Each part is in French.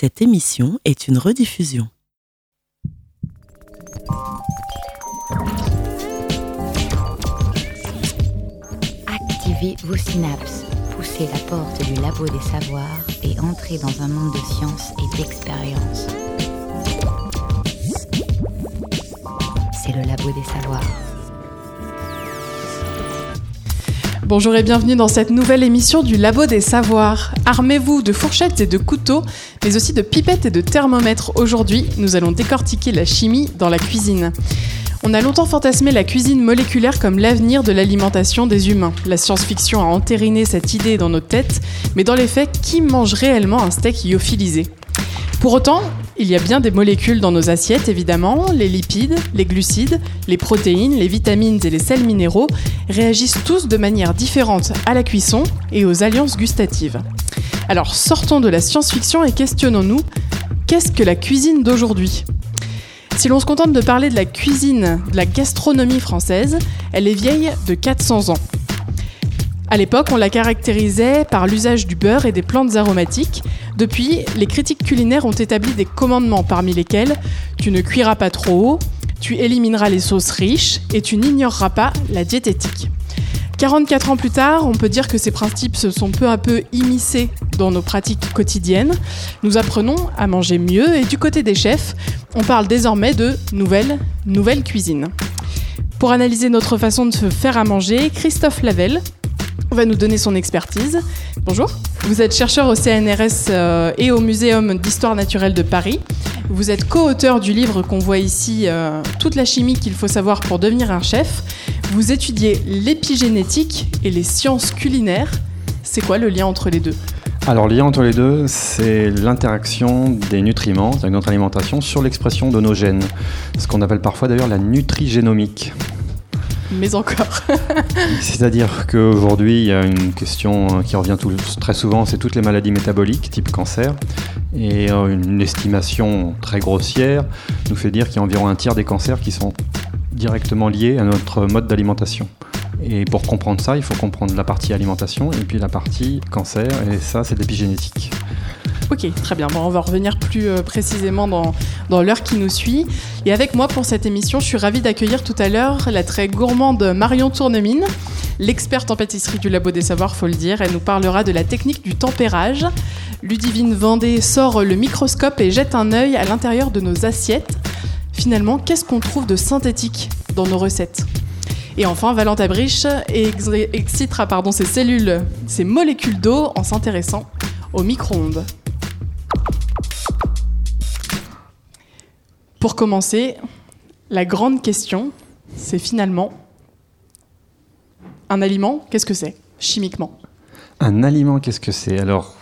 Cette émission est une rediffusion. Activez vos synapses, poussez la porte du labo des savoirs et entrez dans un monde de science et d'expérience. C'est le labo des savoirs. Bonjour et bienvenue dans cette nouvelle émission du Labo des Savoirs. Armez-vous de fourchettes et de couteaux, mais aussi de pipettes et de thermomètres. Aujourd'hui, nous allons décortiquer la chimie dans la cuisine. On a longtemps fantasmé la cuisine moléculaire comme l'avenir de l'alimentation des humains. La science-fiction a entériné cette idée dans nos têtes, mais dans les faits, qui mange réellement un steak lyophilisé ? Pour autant, il y a bien des molécules dans nos assiettes, évidemment. Les lipides, les glucides, les protéines, les vitamines et les sels minéraux réagissent tous de manière différente à la cuisson et aux alliances gustatives. Alors sortons de la science-fiction et questionnons-nous, qu'est-ce que la cuisine d'aujourd'hui ? Si l'on se contente de parler de la cuisine, de la gastronomie française, elle est vieille de 400 ans. À l'époque, on la caractérisait par l'usage du beurre et des plantes aromatiques. Depuis, les critiques culinaires ont établi des commandements parmi lesquels tu ne cuiras pas trop haut, tu élimineras les sauces riches et tu n'ignoreras pas la diététique. 44 ans plus tard, on peut dire que ces principes se sont peu à peu immiscés dans nos pratiques quotidiennes. Nous apprenons à manger mieux et du côté des chefs, on parle désormais de nouvelle cuisine. Pour analyser notre façon de se faire à manger, Christophe Lavelle va nous donner son expertise. Bonjour. Vous êtes chercheur au CNRS et au Muséum d'Histoire Naturelle de Paris. Vous êtes co-auteur du livre qu'on voit ici, Toute la chimie qu'il faut savoir pour devenir un chef. Vous étudiez l'épigénétique et les sciences culinaires. C'est quoi le lien entre les deux ? Alors, le lien entre les deux, c'est l'interaction des nutriments avec notre alimentation sur l'expression de nos gènes. Ce qu'on appelle parfois d'ailleurs la nutrigénomique. Mais encore. C'est-à-dire qu'aujourd'hui, il y a une question qui revient très souvent, c'est toutes les maladies métaboliques, type cancer. Et une estimation très grossière nous fait dire qu'il y a environ un tiers des cancers qui sont directement liés à notre mode d'alimentation. Et pour comprendre ça, il faut comprendre la partie alimentation et puis la partie cancer. Et ça, c'est de l'épigénétique. Ok, très bien. Bon, on va revenir plus précisément dans l'heure qui nous suit. Et avec moi pour cette émission, je suis ravie d'accueillir tout à l'heure la très gourmande Marion Tournemine, l'experte en pâtisserie du Labo des Savoirs, faut le dire. Elle nous parlera de la technique du tempérage. Ludivine Vendée sort le microscope et jette un œil à l'intérieur de nos assiettes. Finalement, qu'est-ce qu'on trouve de synthétique dans nos recettes ? Et enfin, Valentin Brich excitera ses molécules d'eau en s'intéressant aux micro-ondes. Pour commencer, la grande question, c'est finalement, un aliment, qu'est-ce que c'est, chimiquement ? Un aliment, qu'est-ce que c'est ? Alors,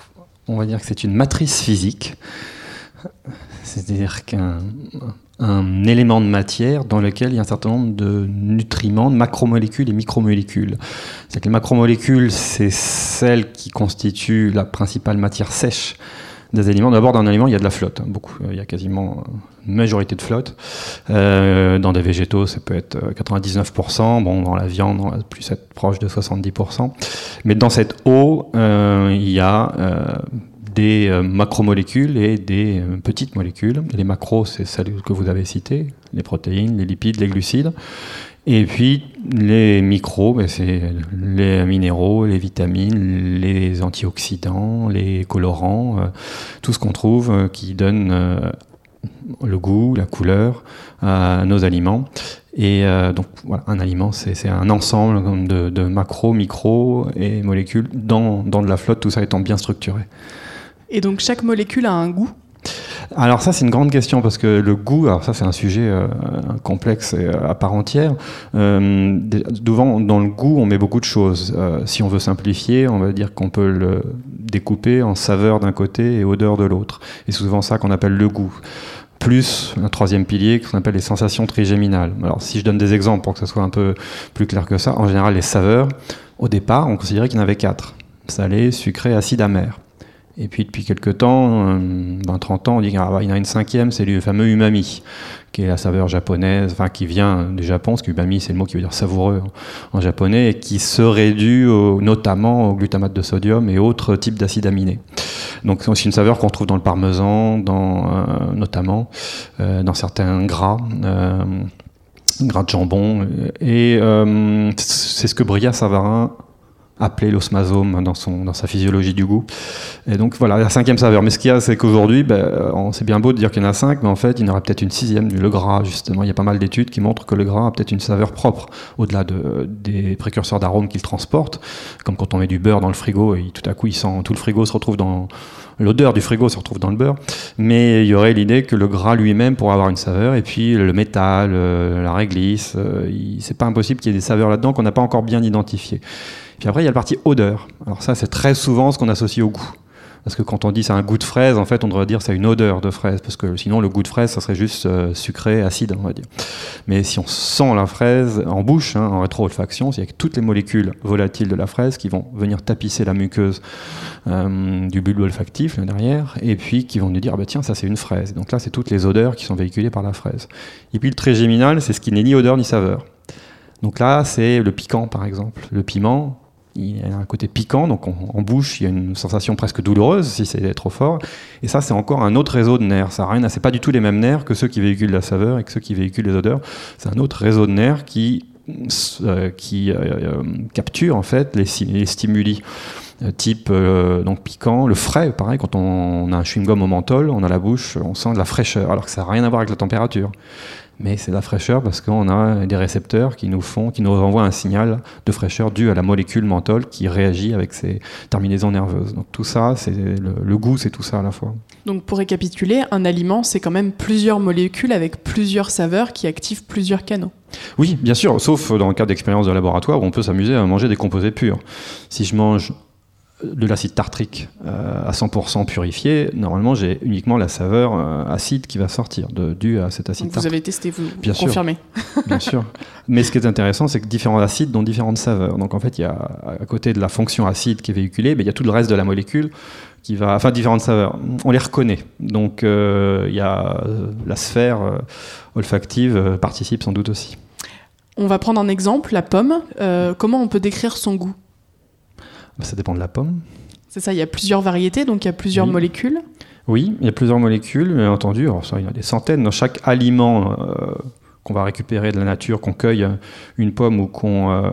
on va dire que c'est une matrice physique, c'est-à-dire qu'un élément de matière dans lequel il y a un certain nombre de nutriments, de macromolécules et micromolécules. C'est-à-dire que les macromolécules, c'est celles qui constituent la principale matière sèche des aliments. D'abord, dans un aliment, il y a de la flotte. Beaucoup, il y a quasiment une majorité de flotte. Dans des végétaux, ça peut être 99%. Bon, dans la viande, on va plus être proche de 70%. Mais dans cette eau, il y a des macromolécules et des petites molécules. Les macros, c'est celles que vous avez citées, les protéines, les lipides, les glucides. Et puis, les micros, c'est les minéraux, les vitamines, les antioxydants, les colorants, tout ce qu'on trouve qui donne le goût, la couleur à nos aliments. Et donc, voilà, un aliment, c'est un ensemble de macros, micros et molécules dans de la flotte, tout ça étant bien structuré. Et donc, chaque molécule a un goût ? Alors ça, c'est une grande question, parce que le goût, alors ça, c'est un sujet complexe et à part entière. Souvent, dans le goût, on met beaucoup de choses. Si on veut simplifier, on va dire qu'on peut le découper en saveur d'un côté et odeur de l'autre. Et c'est souvent ça qu'on appelle le goût. Plus un troisième pilier qu'on appelle les sensations trigéminales. Alors si je donne des exemples pour que ça soit un peu plus clair que ça, en général, les saveurs, au départ, on considérait qu'il y en avait 4. Salé, sucré, acide, amer. Et puis depuis quelques temps, 20-30 ans, on dit qu'il y en a une cinquième, c'est le fameux umami, qui est la saveur japonaise, enfin qui vient du Japon, parce que umami c'est le mot qui veut dire savoureux en japonais, et qui serait dû notamment au glutamate de sodium et autres types d'acides aminés. Donc c'est aussi une saveur qu'on retrouve dans le parmesan, notamment dans certains gras de jambon. Et c'est ce que Brillat-Savarin appelait l'osmasome dans sa physiologie du goût. Et donc voilà, la cinquième saveur. Mais ce qu'il y a, c'est qu'aujourd'hui, c'est bien beau de dire qu'il y en a 5, mais en fait, il y en aura peut-être une sixième, le gras, justement. Il y a pas mal d'études qui montrent que le gras a peut-être une saveur propre, au-delà des précurseurs d'arômes qu'il transporte, comme quand on met du beurre dans le frigo, et tout à coup, tout le frigo se retrouve l'odeur du frigo se retrouve dans le beurre. Mais il y aurait l'idée que le gras lui-même pourrait avoir une saveur, et puis le métal, la réglisse, c'est pas impossible qu'il y ait des saveurs là-dedans qu'on n'a pas encore bien identifiées. Puis après, il y a la partie odeur. Alors ça, c'est très souvent ce qu'on associe au goût. Parce que quand on dit c'est un goût de fraise, en fait, on devrait dire c'est une odeur de fraise. Parce que sinon, le goût de fraise, ça serait juste sucré, acide, on va dire. Mais si on sent la fraise en bouche, en rétro-olfaction, c'est avec toutes les molécules volatiles de la fraise qui vont venir tapisser la muqueuse du bulbe olfactif, là derrière, et puis qui vont nous dire, tiens, ça c'est une fraise. Donc là, c'est toutes les odeurs qui sont véhiculées par la fraise. Et puis le trait géminal, c'est ce qui n'est ni odeur ni saveur. Donc là, c'est le piquant, par exemple. Le piment, il a un côté piquant, donc en bouche, il y a une sensation presque douloureuse si c'est trop fort. Et ça, c'est encore un autre réseau de nerfs. Ça n'est pas du tout les mêmes nerfs que ceux qui véhiculent la saveur et que ceux qui véhiculent les odeurs. C'est un autre réseau de nerfs qui capture en fait les stimuli. Type donc piquant, le frais, pareil, quand on a un chewing-gum au menthol, on a la bouche, on sent de la fraîcheur, alors que ça n'a rien à voir avec la température. Mais c'est de la fraîcheur parce qu'on a des récepteurs qui nous envoient un signal de fraîcheur dû à la molécule menthol qui réagit avec ses terminaisons nerveuses. Donc tout ça, c'est le goût, c'est tout ça à la fois. Donc pour récapituler, un aliment, c'est quand même plusieurs molécules avec plusieurs saveurs qui activent plusieurs canaux. Oui, bien sûr, sauf dans le cadre d'expériences de laboratoire où on peut s'amuser à manger des composés purs. Si je mange de l'acide tartrique à 100% purifié, normalement j'ai uniquement la saveur acide qui va sortir due à cet acide tartrique. Vous avez testé, vous confirmez. Bien sûr. Mais ce qui est intéressant, c'est que différents acides dont différentes saveurs. Donc en fait, il y a à côté de la fonction acide qui est véhiculée, mais il y a tout le reste de la molécule qui va... Enfin, différentes saveurs. On les reconnaît. Donc il y a la sphère olfactive participe sans doute aussi. On va prendre un exemple, la pomme. Comment on peut décrire son goût ? Ça dépend de la pomme. C'est ça, il y a plusieurs variétés, donc il y a plusieurs molécules. Oui, il y a plusieurs molécules, bien entendu. Alors ça, il y en a des centaines. Dans chaque aliment qu'on va récupérer de la nature, qu'on cueille une pomme ou qu'on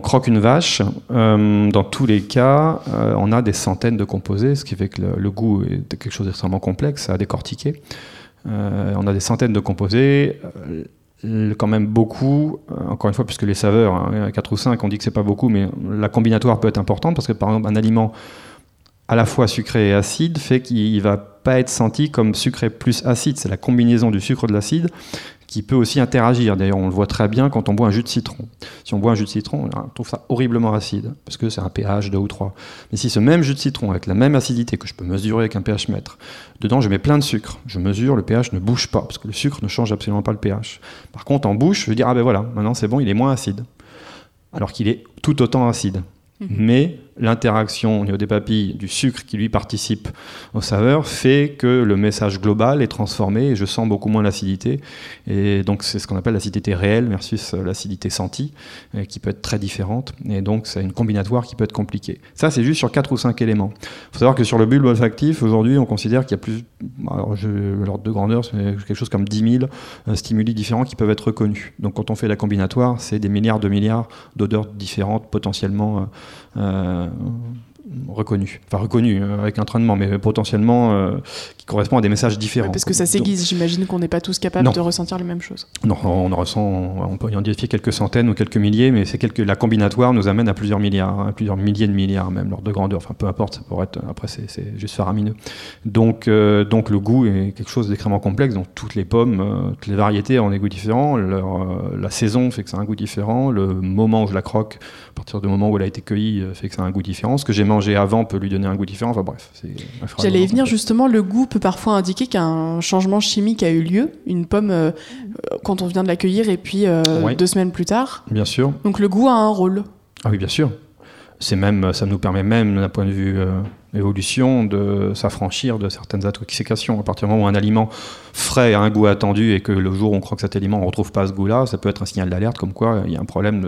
croque une vache, dans tous les cas, on a des centaines de composés, ce qui fait que le goût est quelque chose d'extrêmement complexe à décortiquer. On a des centaines de composés... quand même beaucoup, encore une fois, puisque les saveurs, 4 ou 5, on dit que c'est pas beaucoup, mais la combinatoire peut être importante, parce que par exemple, un aliment à la fois sucré et acide fait qu'il va pas être senti comme sucré plus acide. C'est la combinaison du sucre et de l'acide qui peut aussi interagir. D'ailleurs, on le voit très bien quand on boit un jus de citron. Si on boit un jus de citron, on trouve ça horriblement acide, parce que c'est un pH 2 ou 3. Mais si ce même jus de citron, avec la même acidité que je peux mesurer avec un pH mètre, dedans je mets plein de sucre, je mesure, le pH ne bouge pas, parce que le sucre ne change absolument pas le pH. Par contre, en bouche, je vais dire, maintenant c'est bon, il est moins acide. Alors qu'il est tout autant acide. Mais l'interaction au niveau des papilles du sucre qui lui participe aux saveurs fait que le message global est transformé et je sens beaucoup moins l'acidité. Et donc c'est ce qu'on appelle l'acidité réelle versus l'acidité sentie, qui peut être très différente. Et donc c'est une combinatoire qui peut être compliquée. Ça, c'est juste sur 4 ou 5 éléments. Il faut savoir que sur le bulbe olfactif, aujourd'hui, on considère qu'il y a plus, l'ordre de grandeur, c'est quelque chose comme 10 000 stimuli différents qui peuvent être reconnus. Donc quand on fait la combinatoire, c'est des milliards de milliards d'odeurs différentes potentiellement reconnu avec un traitement, mais potentiellement qui correspond à des messages différents. Ouais, parce que ça s'aiguise, donc, j'imagine qu'on n'est pas tous capables de ressentir les mêmes choses. Non, on peut identifier quelques centaines ou quelques milliers, mais la combinatoire nous amène à plusieurs milliards, plusieurs milliers de milliards même, l'ordre de grandeur, enfin peu importe, ça pourrait être, après c'est juste faramineux. Donc le goût est quelque chose d'extrêmement complexe, donc toutes les pommes, toutes les variétés ont des goûts différents, la saison fait que ça a un goût différent, le moment où je la croque, à partir du moment où elle a été cueillie, fait que ça a un goût différent, ce que j'ai mangé avant peut lui donner un goût différent, enfin bref. J'allais y venir justement, le goût peut parfois indiquer qu'un changement chimique a eu lieu, une pomme quand on vient de la cueillir et puis 2 semaines plus tard. Bien sûr. Donc le goût a un rôle. Ah oui, bien sûr. ça nous permet même, d'un point de vue évolution, de s'affranchir de certaines intoxications. À partir du moment où un aliment frais a un goût attendu et que le jour où on croque cet aliment, on ne retrouve pas ce goût-là, ça peut être un signal d'alerte comme quoi il y a un problème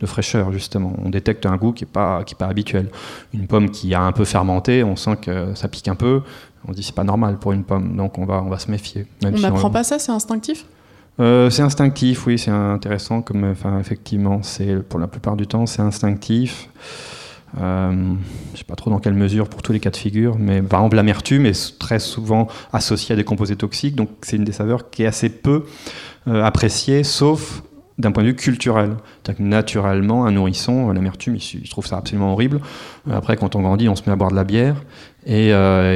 de fraîcheur, justement. On détecte un goût qui est pas habituel. Une pomme qui a un peu fermenté, on sent que ça pique un peu, on se dit c'est pas normal pour une pomme, donc on va se méfier. On n'apprend pas ça, c'est instinctif ? C'est instinctif, oui, c'est intéressant. Effectivement, pour la plupart du temps, c'est instinctif. Je ne sais pas trop dans quelle mesure pour tous les cas de figure, mais par exemple l'amertume est très souvent associée à des composés toxiques, donc c'est une des saveurs qui est assez peu appréciée, sauf d'un point de vue culturel. C'est-à-dire que naturellement, un nourrisson, l'amertume, il trouve ça absolument horrible. Après, quand on grandit, on se met à boire de la bière et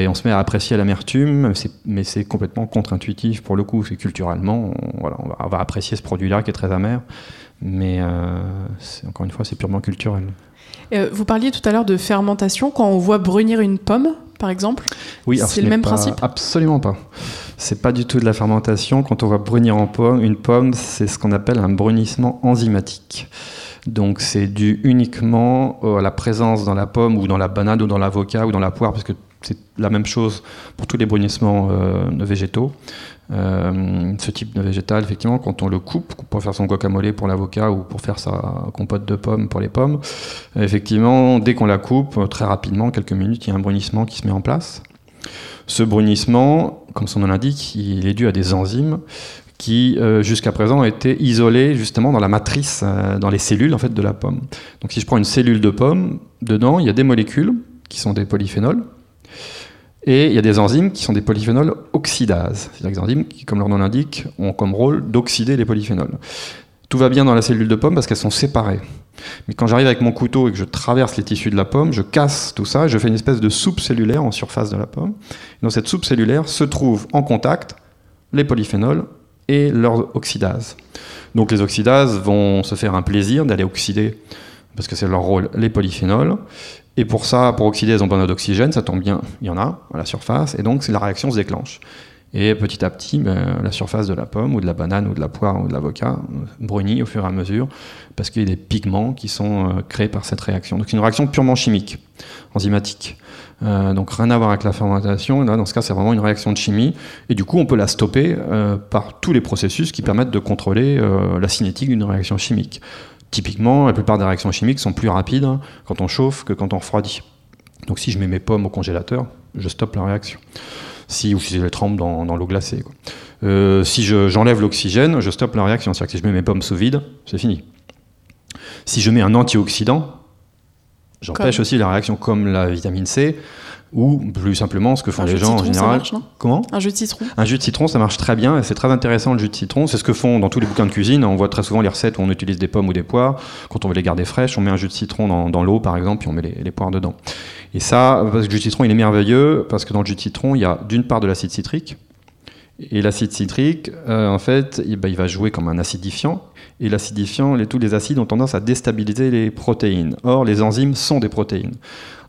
on se met à apprécier l'amertume, mais c'est complètement contre-intuitif pour le coup. C'est culturellement, on va apprécier ce produit-là qui est très amer, mais encore une fois, c'est purement culturel. Vous parliez tout à l'heure de fermentation. Quand on voit brunir une pomme, par exemple, oui, c'est le même principe ? Absolument pas. C'est pas du tout de la fermentation. Quand on voit brunir une pomme, c'est ce qu'on appelle un brunissement enzymatique. Donc c'est dû uniquement à la présence dans la pomme ou dans la banane ou dans l'avocat ou dans la poire, parce que c'est la même chose pour tous les brunissements végétaux. Ce type de végétal, effectivement, quand on le coupe pour faire son guacamole pour l'avocat ou pour faire sa compote de pommes pour les pommes, effectivement, dès qu'on la coupe, très rapidement, quelques minutes, il y a un brunissement qui se met en place. Ce brunissement, comme son nom l'indique, il est dû à des enzymes qui, jusqu'à présent, étaient isolées justement dans la matrice, dans les cellules en fait, de la pomme. Donc si je prends une cellule de pomme, dedans, il y a des molécules qui sont des polyphénols, et il y a des enzymes qui sont des polyphénols oxydases. C'est-à-dire des enzymes qui, comme leur nom l'indique, ont comme rôle d'oxyder les polyphénols. Tout va bien dans la cellule de pomme parce qu'elles sont séparées. Mais quand j'arrive avec mon couteau et que je traverse les tissus de la pomme, je casse tout ça et je fais une espèce de soupe cellulaire en surface de la pomme. Et dans cette soupe cellulaire se trouvent en contact les polyphénols et leurs oxydases. Donc les oxydases vont se faire un plaisir d'aller oxyder, parce que c'est leur rôle, les polyphénols. Et pour ça, pour oxyder, elles ont besoin d'oxygène, ça tombe bien, il y en a à la surface, et donc la réaction se déclenche. Et petit à petit, la surface de la pomme, ou de la banane, ou de la poire, ou de l'avocat, brunit au fur et à mesure, parce qu'il y a des pigments qui sont créés par cette réaction. Donc c'est une réaction purement chimique, enzymatique. Donc rien à voir avec la fermentation, là, dans ce cas c'est vraiment une réaction de chimie, et du coup on peut la stopper par tous les processus qui permettent de contrôler la cinétique d'une réaction chimique. Typiquement, la plupart des réactions chimiques sont plus rapides quand on chauffe que quand on refroidit. Donc si je mets mes pommes au congélateur, je stoppe la réaction. Ou si je les trempe dans l'eau glacée. Si j'enlève l'oxygène, je stoppe la réaction. C'est-à-dire que si je mets mes pommes sous vide, c'est fini. Si je mets un antioxydant, j'empêche aussi la réaction, comme la vitamine C, ou plus simplement ce que font les gens en général. Un jus de citron, ça marche, non ? Comment ? Un jus de citron. Un jus de citron, ça marche très bien, et c'est très intéressant le jus de citron. C'est ce que font dans tous les bouquins de cuisine. On voit très souvent les recettes où on utilise des pommes ou des poires. Quand on veut les garder fraîches, on met un jus de citron dans l'eau, par exemple, puis on met les poires dedans. Et ça, parce que le jus de citron, il est merveilleux, parce que dans le jus de citron, il y a d'une part de l'acide citrique, et l'acide citrique, en fait, il va jouer comme un acidifiant. Et l'acidifiant, tous les acides ont tendance à déstabiliser les protéines. Or, les enzymes sont des protéines.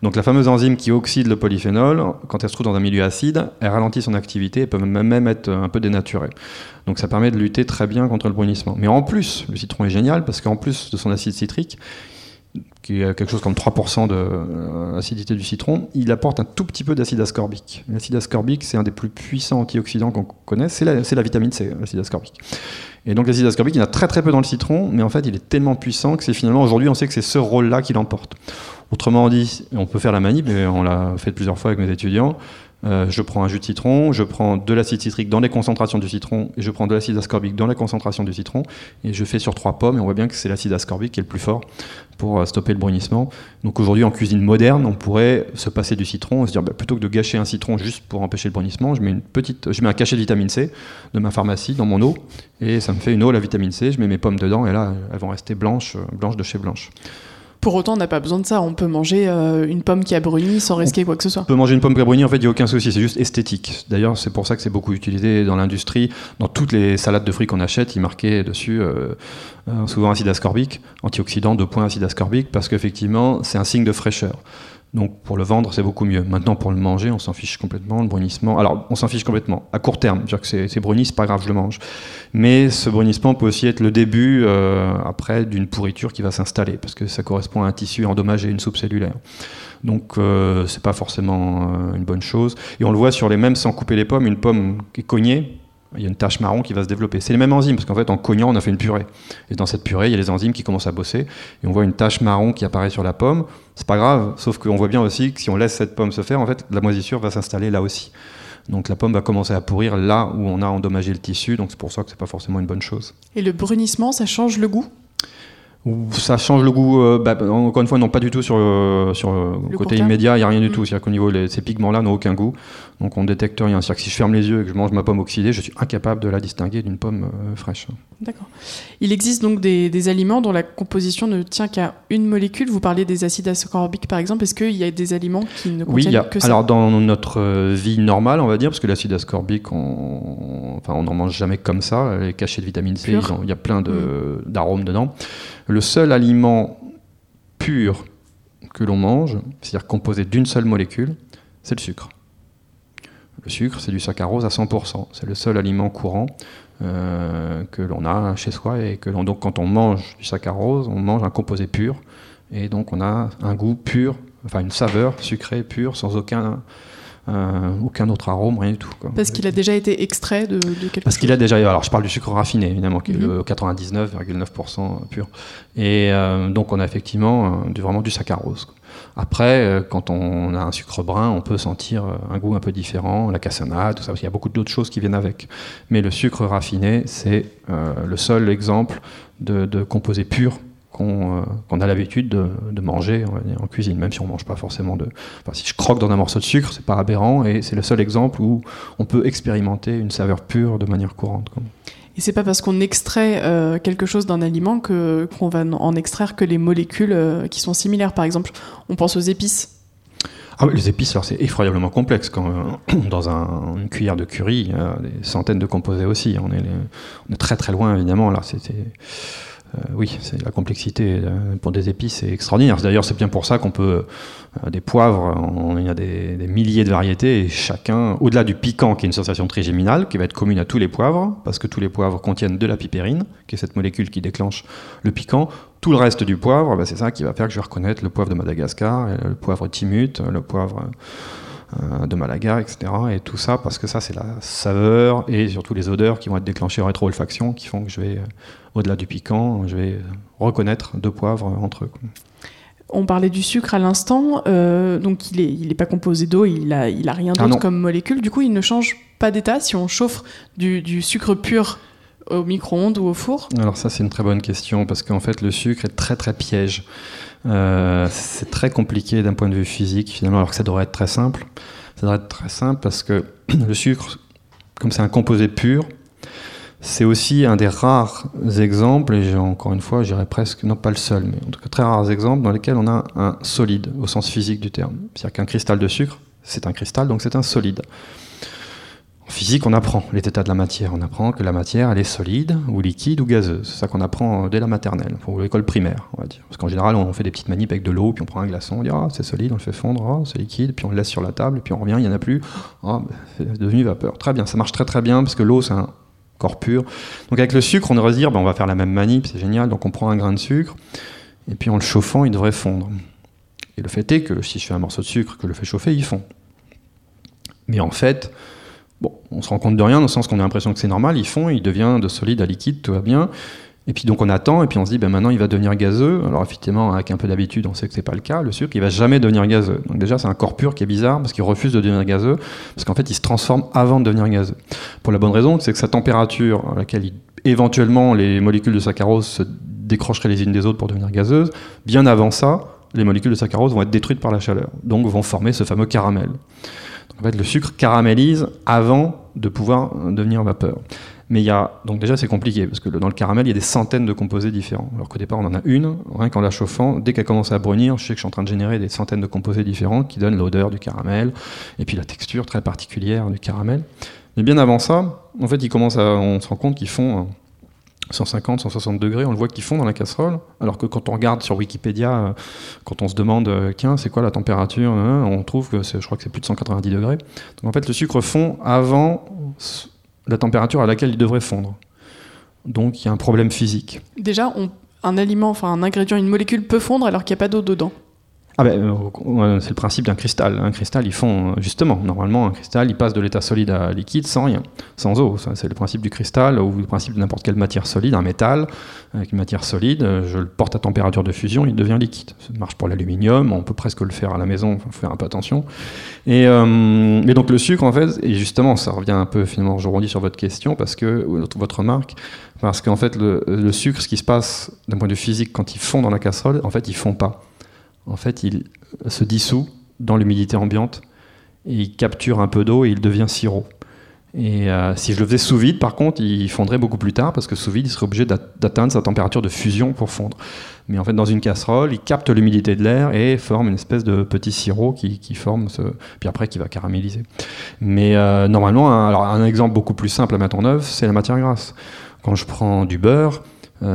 Donc la fameuse enzyme qui oxyde le polyphénol, quand elle se trouve dans un milieu acide, elle ralentit son activité et peut même être un peu dénaturée. Donc ça permet de lutter très bien contre le brunissement. Mais en plus, le citron est génial, parce qu'en plus de son acide citrique, qui est quelque chose comme 3% d'acidité du citron, il apporte un tout petit peu d'acide ascorbique. L'acide ascorbique, c'est un des plus puissants antioxydants qu'on connaisse, c'est la vitamine C, l'acide ascorbique. Et donc l'acide ascorbique, il y en a très très peu dans le citron, mais en fait il est tellement puissant que c'est finalement, aujourd'hui on sait que c'est ce rôle-là qui l'emporte. Autrement dit, on peut faire la manip, mais on l'a fait plusieurs fois avec mes étudiants, je prends un jus de citron, je prends de l'acide citrique dans les concentrations du citron, et je prends de l'acide ascorbique dans les concentrations du citron, et je fais sur 3 pommes, et on voit bien que c'est l'acide ascorbique qui est le plus fort pour stopper le brunissement. Donc aujourd'hui, en cuisine moderne, on pourrait se passer du citron et se dire, plutôt que de gâcher un citron juste pour empêcher le brunissement, je mets un cachet de vitamine C de ma pharmacie dans mon eau, et ça me fait une eau à la vitamine C, je mets mes pommes dedans, et là, elles vont rester blanches de chez blanche. Pour autant, on n'a pas besoin de ça. On peut manger une pomme qui a bruni sans risquer quoi que ce soit. On peut manger une pomme qui a bruni, en fait, il n'y a aucun souci. C'est juste esthétique. D'ailleurs, c'est pour ça que c'est beaucoup utilisé dans l'industrie. Dans toutes les salades de fruits qu'on achète, ils marquaient dessus souvent acide ascorbique, antioxydant, 2 points acide ascorbique, parce qu'effectivement, c'est un signe de fraîcheur. Donc pour le vendre, c'est beaucoup mieux. Maintenant, pour le manger, on s'en fiche complètement, le brunissement. Alors, on s'en fiche complètement, à court terme. C'est-à-dire que c'est bruni, c'est pas grave, je le mange. Mais ce brunissement peut aussi être le début, après, d'une pourriture qui va s'installer, parce que ça correspond à un tissu endommagé, une soupe cellulaire. Donc, c'est pas forcément une bonne chose. Et on le voit sur les mêmes, sans couper les pommes, une pomme qui est cognée, il y a une tache marron qui va se développer. C'est les mêmes enzymes, parce qu'en fait, en cognant, on a fait une purée. Et dans cette purée, il y a les enzymes qui commencent à bosser, et on voit une tache marron qui apparaît sur la pomme. C'est pas grave, sauf qu'on voit bien aussi que si on laisse cette pomme se faire, en fait, la moisissure va s'installer là aussi. Donc la pomme va commencer à pourrir là où on a endommagé le tissu, donc c'est pour ça que c'est pas forcément une bonne chose. Et le brunissement, ça change le goût ? Ça change le goût, encore une fois, non, pas du tout sur le côté immédiat, il n'y a rien du tout. C'est-à-dire qu'au niveau, ces pigments-là n'ont aucun goût, donc on détecte rien. C'est-à-dire que si je ferme les yeux et que je mange ma pomme oxydée, je suis incapable de la distinguer d'une pomme fraîche. D'accord. Il existe donc des aliments dont la composition ne tient qu'à une molécule. Vous parliez des acides ascorbiques, par exemple. Est-ce qu'il y a des aliments qui ne contiennent que ça ? Alors dans notre vie normale, on va dire, parce que l'acide ascorbique, on n'en mange jamais comme ça. Les cachets de vitamine C, il y a plein d'arômes dedans. Le seul aliment pur que l'on mange, c'est-à-dire composé d'une seule molécule, c'est le sucre. Le sucre, c'est du saccharose à 100%. C'est le seul aliment courant que l'on a chez soi. Et que donc, quand on mange du saccharose, on mange un composé pur. Et donc, on a un goût pur, enfin une saveur sucrée pure, sans aucun autre arôme, rien du tout, quoi. Parce qu'il a déjà été extrait de quelque chose. Parce qu'il a déjà... Alors, je parle du sucre raffiné, évidemment, qui est le 99,9% pur. Et donc, on a effectivement vraiment du saccharose, quoi. Après, quand on a un sucre brun, on peut sentir un goût un peu différent, la cassonade, tout ça, parce qu'il y a beaucoup d'autres choses qui viennent avec. Mais le sucre raffiné, c'est le seul exemple de composé pur qu'on a l'habitude de manger en cuisine, même si on ne mange pas forcément si je croque dans un morceau de sucre, c'est pas aberrant, et c'est le seul exemple où on peut expérimenter une saveur pure de manière courante, quoi. Et c'est pas parce qu'on extrait quelque chose d'un aliment qu'on va en extraire que les molécules qui sont similaires. Par exemple, on pense aux épices. Ah oui, les épices, alors c'est effroyablement complexe. Quand dans une cuillère de curry, il y a des centaines de composés aussi. On est très très loin, évidemment. Là, c'est la complexité pour des épices, c'est extraordinaire. D'ailleurs, c'est bien pour ça qu'on peut des poivres, il y a des milliers de variétés, et chacun, au-delà du piquant, qui est une sensation trigéminale, qui va être commune à tous les poivres, parce que tous les poivres contiennent de la pipérine, qui est cette molécule qui déclenche le piquant. Tout le reste du poivre, c'est ça qui va faire que je vais reconnaître le poivre de Madagascar, le poivre timut, le poivre de Malaga, etc. Et tout ça, parce que ça, c'est la saveur et surtout les odeurs qui vont être déclenchées en rétro-olfaction, qui font que je vais, au-delà du piquant, je vais reconnaître deux poivres entre eux. On parlait du sucre à l'instant, donc il est pas composé d'eau, il a rien d'autre comme molécule. Du coup, il ne change pas d'état si on chauffe du sucre pur au micro-ondes ou au four ? Alors ça, c'est une très bonne question, parce qu'en fait, le sucre est très très piège. C'est très compliqué d'un point de vue physique, finalement, alors que ça devrait être très simple. Ça devrait être très simple parce que le sucre, comme c'est un composé pur, c'est aussi un des rares exemples, et encore une fois, j'irais presque, non pas le seul, mais en tout cas très rares exemples dans lesquels on a un solide, au sens physique du terme. C'est-à-dire qu'un cristal de sucre, c'est un cristal, donc c'est un solide. En physique, on apprend les états de la matière. On apprend que la matière, elle est solide, ou liquide, ou gazeuse. C'est ça qu'on apprend dès la maternelle, ou l'école primaire, on va dire. Parce qu'en général, on fait des petites manips avec de l'eau, puis on prend un glaçon, on dit « Ah, c'est solide », on le fait fondre, « Ah, c'est liquide », puis on le laisse sur la table, puis on revient, il n'y en a plus. « Ah, c'est devenu vapeur ». Très bien, ça marche très très bien, parce que l'eau, c'est un corps pur. Donc avec le sucre, on devrait se dire « On va faire la même manip, c'est génial », donc on prend un grain de sucre, et puis en le chauffant, il devrait fondre. Et le fait est que si je fais un morceau de sucre, que je le fais chauffer, il fond. Mais en fait, on se rend compte de rien, dans le sens qu'on a l'impression que c'est normal, ils font, il devient de solide à liquide, tout va bien. Et puis donc on attend, et puis on se dit, maintenant il va devenir gazeux. Alors effectivement, avec un peu d'habitude, on sait que c'est pas le cas. Le sucre, il va jamais devenir gazeux. Donc déjà, c'est un corps pur qui est bizarre, parce qu'il refuse de devenir gazeux, parce qu'en fait, il se transforme avant de devenir gazeux. Pour la bonne raison, c'est que sa température à laquelle éventuellement les molécules de saccharose se décrocheraient les unes des autres pour devenir gazeuses, bien avant ça, les molécules de saccharose vont être détruites par la chaleur, donc vont former ce fameux caramel. En fait, le sucre caramélise avant de pouvoir devenir vapeur. Mais donc déjà, c'est compliqué, parce que dans le caramel, il y a des centaines de composés différents. Alors qu'au départ, on en a une, rien qu'en la chauffant, dès qu'elle commence à brunir, je sais que je suis en train de générer des centaines de composés différents qui donnent l'odeur du caramel, et puis la texture très particulière du caramel. Mais bien avant ça, en fait, on se rend compte qu'ils font 150, 160 degrés, on le voit qui fond dans la casserole, alors que quand on regarde sur Wikipédia, quand on se demande, tiens, c'est quoi la température, on trouve que je crois que c'est plus de 190 degrés. Donc en fait, le sucre fond avant la température à laquelle il devrait fondre. Donc il y a un problème physique. Déjà, un aliment, enfin un ingrédient, une molécule peut fondre alors qu'il n'y a pas d'eau dedans. Ah ben, c'est le principe d'un cristal. Un cristal, il fond, justement. Normalement, un cristal, il passe de l'état solide à liquide sans rien, sans eau. Ça, c'est le principe du cristal ou le principe de n'importe quelle matière solide. Un métal, avec une matière solide, je le porte à température de fusion, il devient liquide. Ça marche pour l'aluminium, on peut presque le faire à la maison, il faut faire un peu attention. Et donc le sucre, en fait, et justement, ça revient un peu, finalement, je rebondis sur votre question, parce que, votre remarque, parce qu'en fait, le sucre, ce qui se passe d'un point de vue physique, quand il fond dans la casserole, en fait, il ne fond pas. En fait, il se dissout dans l'humidité ambiante et il capture un peu d'eau et il devient sirop. Et si je le faisais sous vide, par contre, il fondrait beaucoup plus tard parce que sous vide, il serait obligé d'atteindre sa température de fusion pour fondre. Mais en fait, dans une casserole, il capte l'humidité de l'air et forme une espèce de petit sirop qui forme, puis après qui va caraméliser. Mais normalement, un exemple beaucoup plus simple à mettre en œuvre, c'est la matière grasse. Quand je prends du beurre,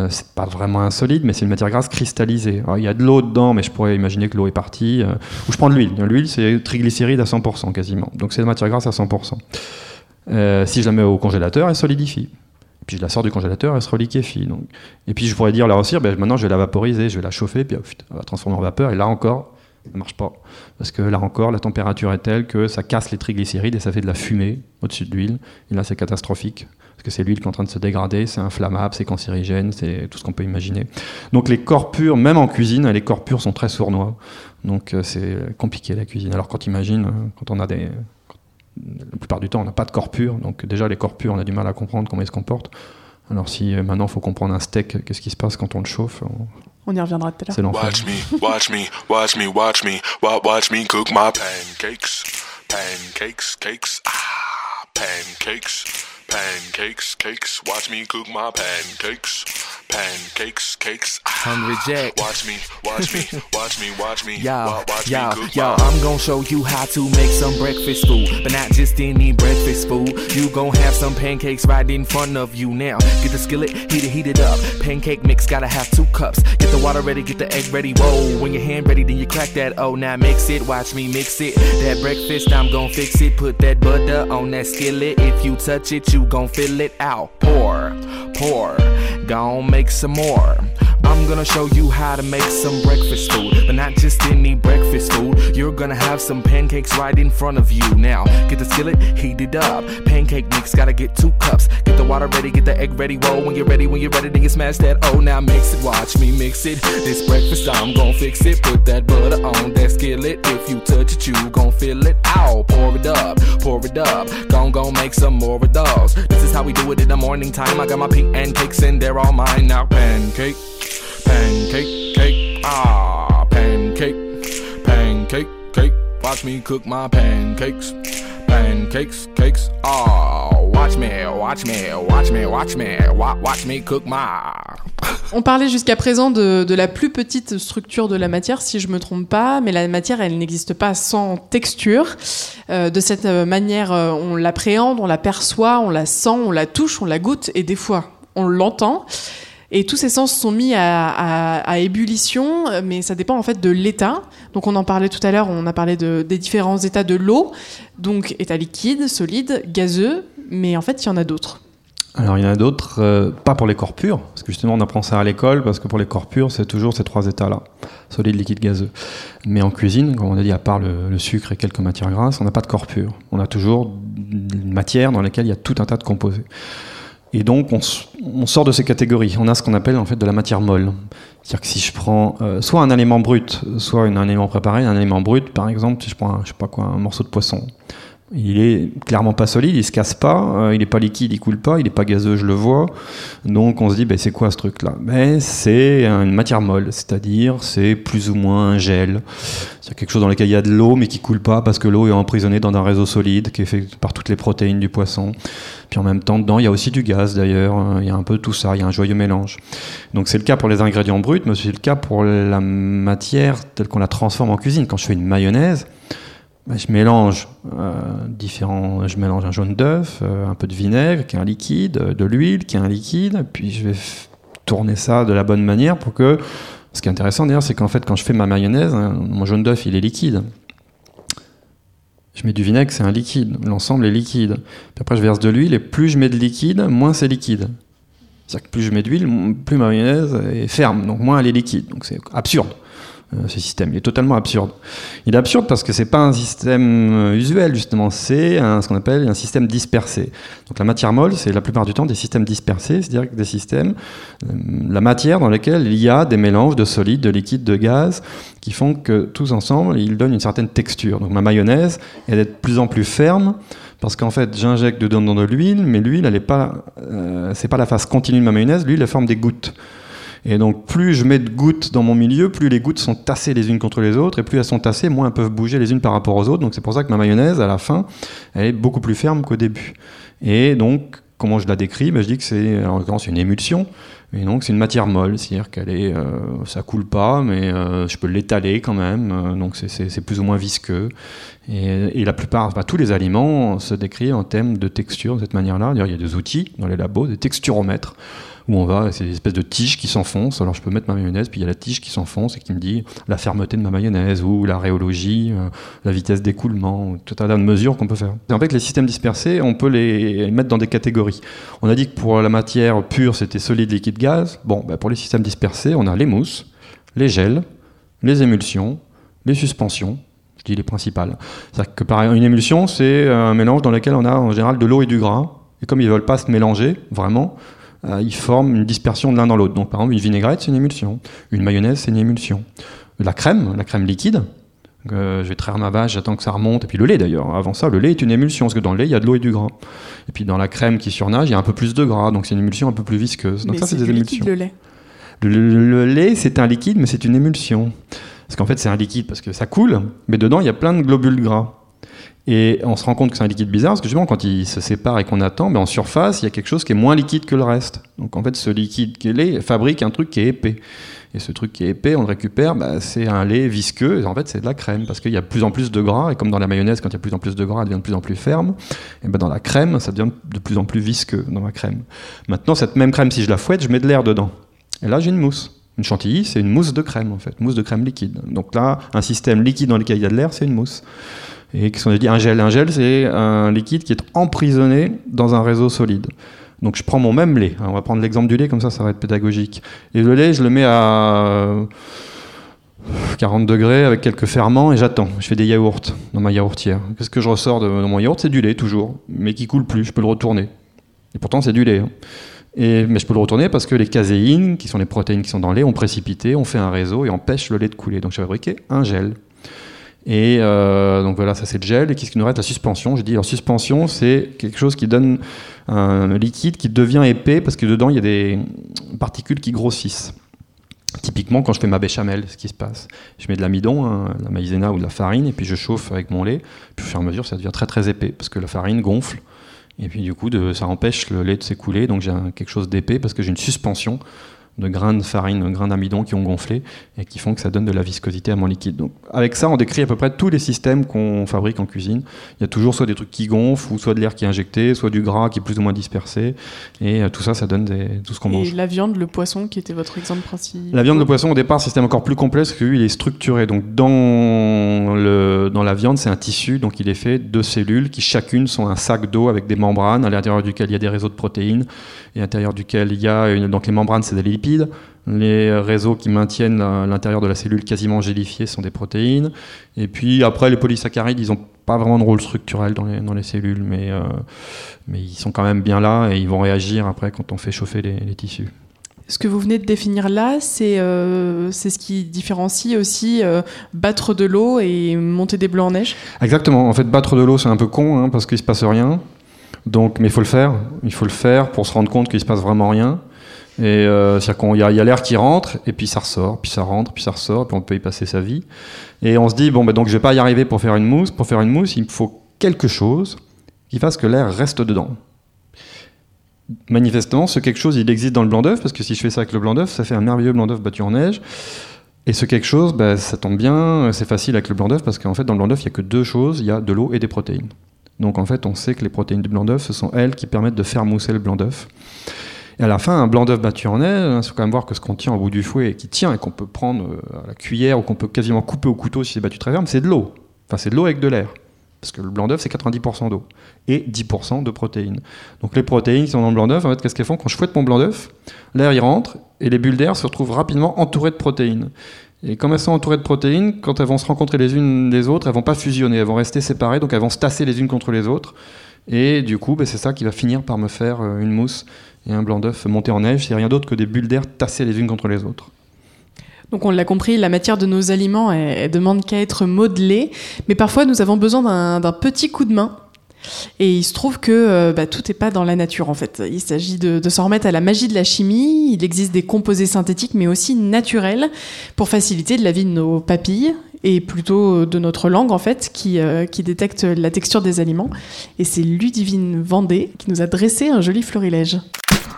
c'est pas vraiment un solide, mais c'est une matière grasse cristallisée. Alors, il y a de l'eau dedans, mais je pourrais imaginer que l'eau est partie. Ou je prends de l'huile. L'huile, c'est triglycéride à 100% quasiment. Donc c'est de la matière grasse à 100%. Si je la mets au congélateur, elle solidifie. Puis je la sors du congélateur, elle se reliquéfie. Donc. Et puis je pourrais dire là aussi, maintenant je vais la vaporiser, je vais la chauffer, puis elle va transformer en vapeur. Et là encore, ça ne marche pas. Parce que là encore, la température est telle que ça casse les triglycérides et ça fait de la fumée au-dessus de l'huile. Et là, c'est catastrophique. Que c'est l'huile qui est en train de se dégrader, c'est inflammable, c'est cancérigène, c'est tout ce qu'on peut imaginer. Donc les corps purs, même en cuisine, les corps purs sont très sournois. Donc c'est compliqué la cuisine. Alors quand on a des... La plupart du temps, on n'a pas de corps purs. Donc déjà, les corps purs, on a du mal à comprendre comment ils se comportent. Alors si maintenant, il faut comprendre un steak, qu'est-ce qui se passe quand on le chauffe On y reviendra tout à l'heure. C'est l'enfer. Watch me, watch me, watch me, watch me, watch me cook my pancakes, pancakes, cakes, ah, pancakes. Pancakes, cakes, watch me cook my pancakes. Pancakes, cakes, I'm reject. Watch me, watch me, watch me, watch me. Yo, watch yo, me cook yo, I'm gon' show you how to make some breakfast food. But not just any breakfast food. You gon' have some pancakes right in front of you now. Get the skillet, heat it up. Pancake mix, gotta have 2 cups. Get the water ready, get the egg ready, whoa. When your hand ready, then you crack that, oh, now mix it, watch me mix it. That breakfast, I'm gon' fix it. Put that butter on that skillet. If you touch it, you gon' fill it out. Pour, pour, gon' make some more. I'm gonna show you how to make some breakfast food. But not just any breakfast food. You're gonna have some pancakes right in front of you. Now, get the skillet, heat it up. Pancake mix, gotta get 2 cups. Get the water ready, get the egg ready. Whoa, when you're ready, then you smash that. Oh, now mix it, watch me mix it. This breakfast, I'm gonna fix it. Put that butter on that skillet. If you touch it, you gon' fill it out. Pour it up, pour it up. Gon' make some more of those. This is how we do it in the morning time. I got my pink and cakes and they're all mine. Now, pancake. Pancake, cake, ah, pancake, pancake, cake, watch me cook my pancakes, pancakes, cakes, ah, watch me, watch me, watch me, watch me, watch me cook my... On parlait jusqu'à présent de la plus petite structure de la matière, si je me trompe pas, mais la matière, elle n'existe pas sans texture. De cette manière, on l'appréhende, on la perçoit, on la sent, on la touche, on la goûte, et des fois, on l'entend. Et tous ces sens sont mis à ébullition, mais ça dépend en fait de l'état. Donc on en parlait tout à l'heure, on a parlé des différents états de l'eau. Donc état liquide, solide, gazeux, mais en fait il y en a d'autres. Alors il y en a d'autres, pas pour les corps purs, parce que justement on apprend ça à l'école, parce que pour les corps purs c'est toujours ces 3 états-là, solide, liquide, gazeux. Mais en cuisine, comme on a dit, à part le sucre et quelques matières grasses, on n'a pas de corps purs. On a toujours une matière dans laquelle il y a tout un tas de composés. Et donc, on sort de ces catégories. On a ce qu'on appelle en fait de la matière molle. C'est-à-dire que si je prends soit un aliment brut, soit un aliment préparé, un aliment brut, par exemple, si je prends un morceau de poisson, il est clairement pas solide, il se casse pas, il est pas liquide, il coule pas, il est pas gazeux, je le vois. Donc, on se dit, c'est quoi ce truc-là ? C'est une matière molle, c'est-à-dire c'est plus ou moins un gel. C'est-à-dire quelque chose dans lequel il y a de l'eau, mais qui coule pas parce que l'eau est emprisonnée dans un réseau solide qui est fait par toutes les protéines du poisson. Puis en même temps, dedans, il y a aussi du gaz d'ailleurs, il y a un peu tout ça, il y a un joyeux mélange. Donc c'est le cas pour les ingrédients bruts, mais c'est le cas pour la matière telle qu'on la transforme en cuisine. Quand je fais une mayonnaise, Je mélange un jaune d'œuf, un peu de vinaigre qui est un liquide, de l'huile qui est un liquide, puis je vais tourner ça de la bonne manière pour que... Ce qui est intéressant d'ailleurs, c'est qu'en fait, quand je fais ma mayonnaise, mon jaune d'œuf, il est liquide. Je mets du vinaigre, c'est un liquide. L'ensemble est liquide. Puis après, je verse de l'huile, et plus je mets de liquide, moins c'est liquide. C'est-à-dire que plus je mets d'huile, plus ma mayonnaise est ferme, donc moins elle est liquide. Donc c'est absurde. Ce système, il est totalement absurde. Il est absurde parce que c'est pas un système usuel, justement, c'est ce qu'on appelle un système dispersé. Donc la matière molle, c'est la plupart du temps des systèmes dispersés, c'est-à-dire que des systèmes, la matière dans lesquels il y a des mélanges de solides, de liquides, de gaz, qui font que tous ensemble, ils donnent une certaine texture. Donc ma mayonnaise, elle est de plus en plus ferme, parce qu'en fait, j'injecte dedans de l'huile, mais l'huile, elle est pas, c'est pas la phase continue de ma mayonnaise, l'huile, elle forme des gouttes. Et donc, plus je mets de gouttes dans mon milieu, plus les gouttes sont tassées les unes contre les autres, et plus elles sont tassées, moins elles peuvent bouger les unes par rapport aux autres. Donc, c'est pour ça que ma mayonnaise, à la fin, elle est beaucoup plus ferme qu'au début. Et donc, comment je la décris ? Je dis que c'est, en l'occurrence, une émulsion. Et donc, c'est une matière molle, c'est-à-dire qu'elle est, ça coule pas, mais je peux l'étaler quand même. Donc, c'est plus ou moins visqueux. Et la plupart, tous les aliments se décrivent en termes de texture de cette manière-là. D'ailleurs, il y a des outils dans les labos, des texturomètres, où on va, c'est des espèces de tiges qui s'enfoncent. Alors je peux mettre ma mayonnaise, puis il y a la tige qui s'enfonce et qui me dit la fermeté de ma mayonnaise, ou la rhéologie, la vitesse d'écoulement, tout un tas de mesures qu'on peut faire. En fait, les systèmes dispersés, on peut les mettre dans des catégories. On a dit que pour la matière pure, c'était solide, liquide, gaz. Pour les systèmes dispersés, on a les mousses, les gels, les émulsions, les suspensions. Je dis les principales. C'est-à-dire que une émulsion, c'est un mélange dans lequel on a en général de l'eau et du gras. Et comme ils ne veulent pas se mélanger, vraiment, ils forment une dispersion de l'un dans l'autre. Donc, par exemple, une vinaigrette, c'est une émulsion. Une mayonnaise, c'est une émulsion. La crème liquide, je vais traire ma vache, j'attends que ça remonte. Et puis le lait, d'ailleurs. Avant ça, le lait est une émulsion, parce que dans le lait, il y a de l'eau et du gras. Et puis dans la crème qui surnage, il y a un peu plus de gras. Donc, c'est une émulsion un peu plus visqueuse. Donc, mais ça, c'est des émulsions. Liquide, le lait. Le lait, c'est un liquide, mais c'est une émulsion. Parce qu'en fait, c'est un liquide parce que ça coule, mais dedans, il y a plein de globules gras. Et on se rend compte que c'est un liquide bizarre, parce que justement, quand il se sépare et qu'on attend, en surface, il y a quelque chose qui est moins liquide que le reste. Donc en fait, ce liquide qui est lait fabrique un truc qui est épais. Et ce truc qui est épais, on le récupère, c'est un lait visqueux, et en fait, c'est de la crème, parce qu'il y a de plus en plus de gras, et comme dans la mayonnaise, quand il y a de plus en plus de gras, elle devient de plus en plus ferme, et dans la crème, ça devient de plus en plus visqueux, dans la crème. Maintenant, cette même crème, si je la fouette, je mets de l'air dedans. Et là, j'ai une mousse. Une chantilly, c'est une mousse de crème, en fait, mousse de crème liquide. Donc là, un système liquide dans lequel il y a de l'air, c'est une mousse. Et qu'est-ce qu'on a dit ? Un gel, c'est un liquide qui est emprisonné dans un réseau solide. Donc je prends mon même lait. On va prendre l'exemple du lait, comme ça va être pédagogique. Et le lait, je le mets à 40 degrés avec quelques ferments et j'attends. Je fais des yaourts dans ma yaourtière. Qu'est-ce que je ressors de mon yaourt ? C'est du lait, toujours, mais qui coule plus. Je peux le retourner. Et pourtant, c'est du lait. Mais je peux le retourner parce que les caséines, qui sont les protéines qui sont dans le lait, ont précipité, ont fait un réseau et empêchent le lait de couler. Donc j'ai fabriqué un gel. Et donc voilà, ça c'est le gel. Et qu'est-ce qui nous reste ? La suspension. J'ai dit, alors suspension, c'est quelque chose qui donne un liquide qui devient épais parce que dedans il y a des particules qui grossissent. Typiquement, quand je fais ma béchamel, ce qui se passe, je mets de l'amidon, de la maïzena ou de la farine, et puis je chauffe avec mon lait. Puis au fur et à mesure, ça devient très très épais parce que la farine gonfle. Et puis du coup, ça empêche le lait de s'écouler. Donc j'ai quelque chose d'épais parce que j'ai une suspension de grains de farine, de grains d'amidon qui ont gonflé et qui font que ça donne de la viscosité à mon liquide. Donc avec ça, on décrit à peu près tous les systèmes qu'on fabrique en cuisine. Il y a toujours soit des trucs qui gonflent, ou soit de l'air qui est injecté, soit du gras qui est plus ou moins dispersé. Et tout ça, ça donne tout ce qu'on mange. Et la viande, le poisson, qui était votre exemple principal ? La viande, le poisson, au départ, système encore plus complexe parce que lui, il est structuré. Donc dans la viande, c'est un tissu, donc il est fait de cellules qui chacune sont un sac d'eau avec des membranes, à l'intérieur duquel il y a des réseaux de protéines, et à l'intérieur duquel il y a donc les membranes, c'est des lipides. Les réseaux qui maintiennent l'intérieur de la cellule quasiment gélifiée sont des protéines. Et puis après, les polysaccharides, ils n'ont pas vraiment de rôle structurel dans les cellules, mais ils sont quand même bien là et ils vont réagir après quand on fait chauffer les tissus. Ce que vous venez de définir là, c'est ce qui différencie aussi battre de l'eau et monter des blancs en neige ? Exactement. En fait, battre de l'eau, c'est un peu con parce qu'il ne se passe rien. Donc, mais il faut le faire. Il faut le faire pour se rendre compte qu'il ne se passe vraiment rien. Et c'est-à-dire qu'il y a l'air qui rentre et puis ça ressort, puis ça rentre, puis ça ressort, puis on peut y passer sa vie. Et on se dit donc je vais pas y arriver pour faire une mousse. Pour faire une mousse, il me faut quelque chose qui fasse que l'air reste dedans. Manifestement, ce quelque chose, il existe dans le blanc d'œuf parce que si je fais ça avec le blanc d'œuf, ça fait un merveilleux blanc d'œuf battu en neige. Et ce quelque chose, bah, ça tombe bien, c'est facile avec le blanc d'œuf, parce qu'en fait, dans le blanc d'œuf, il n'y a que deux choses, il y a de l'eau et des protéines. Donc en fait, on sait que les protéines du blanc d'œuf, ce sont elles qui permettent de faire mousser le blanc d'œuf. Et à la fin, un blanc d'œuf battu en aile, il faut quand même voir que ce qu'on tient au bout du fouet et qui tient et qu'on peut prendre à la cuillère ou qu'on peut quasiment couper au couteau si c'est battu très ferme, c'est de l'eau. Enfin, c'est de l'eau avec de l'air. Parce que le blanc d'œuf, c'est 90% d'eau et 10% de protéines. Donc les protéines qui sont dans le blanc d'œuf, en fait, qu'est-ce qu'elles font ? Quand je fouette mon blanc d'œuf, l'air y rentre et les bulles d'air se retrouvent rapidement entourées de protéines. Et comme elles sont entourées de protéines, quand elles vont se rencontrer les unes des autres, elles vont pas fusionner, elles vont rester séparées, donc elles vont se tasser les unes contre les autres. Et du coup, c'est ça qui va finir par me faire une mousse et un blanc d'œuf monté en neige. C'est rien d'autre que des bulles d'air tassées les unes contre les autres. Donc on l'a compris, la matière de nos aliments, elle demande qu'à être modelée. Mais parfois, nous avons besoin d'un petit coup de main. Et il se trouve que tout n'est pas dans la nature, en fait. Il s'agit de s'en remettre à la magie de la chimie. Il existe des composés synthétiques, mais aussi naturels, pour faciliter la vie de nos papilles et plutôt de notre langue, en fait, qui détecte la texture des aliments. Et c'est Ludivine Vendée qui nous a dressé un joli florilège.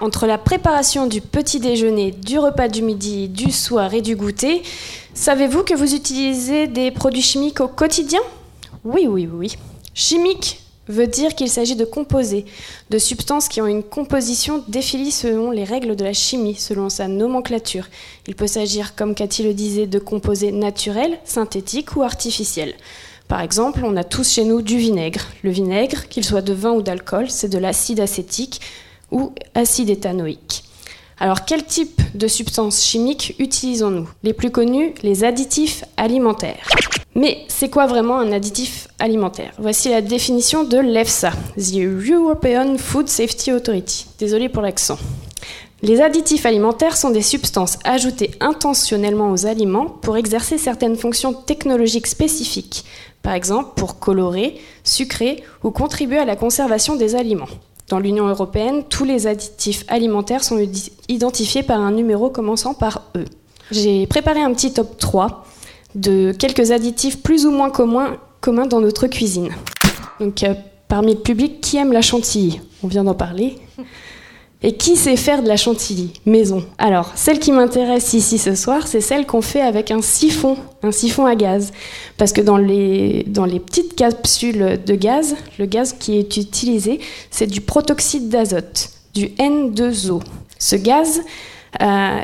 Entre la préparation du petit déjeuner, du repas du midi, du soir et du goûter, savez-vous que vous utilisez des produits chimiques au quotidien ? Oui. Chimique veut dire qu'il s'agit de composés, de substances qui ont une composition définie selon les règles de la chimie, selon sa nomenclature. Il peut s'agir, comme Cathy le disait, de composés naturels, synthétiques ou artificiels. Par exemple, on a tous chez nous du vinaigre. Le vinaigre, qu'il soit de vin ou d'alcool, c'est de l'acide acétique ou acide éthanoïque. Alors, quel type de substances chimiques utilisons-nous ? Les plus connus, les additifs alimentaires. Mais c'est quoi vraiment un additif alimentaire ? Voici la définition de l'EFSA, The European Food Safety Authority. Désolée pour l'accent. Les additifs alimentaires sont des substances ajoutées intentionnellement aux aliments pour exercer certaines fonctions technologiques spécifiques, par exemple pour colorer, sucrer ou contribuer à la conservation des aliments. Dans l'Union européenne, tous les additifs alimentaires sont identifiés par un numéro commençant par E. J'ai préparé un petit top 3 de quelques additifs plus ou moins communs dans notre cuisine. Donc, parmi le public, qui aime la chantilly ? On vient d'en parler. Et qui sait faire de la chantilly maison ? Alors, celle qui m'intéresse ici ce soir, c'est celle qu'on fait avec un siphon à gaz. Parce que dans les petites capsules de gaz, le gaz qui est utilisé, c'est du protoxyde d'azote, du N2O. Ce gaz,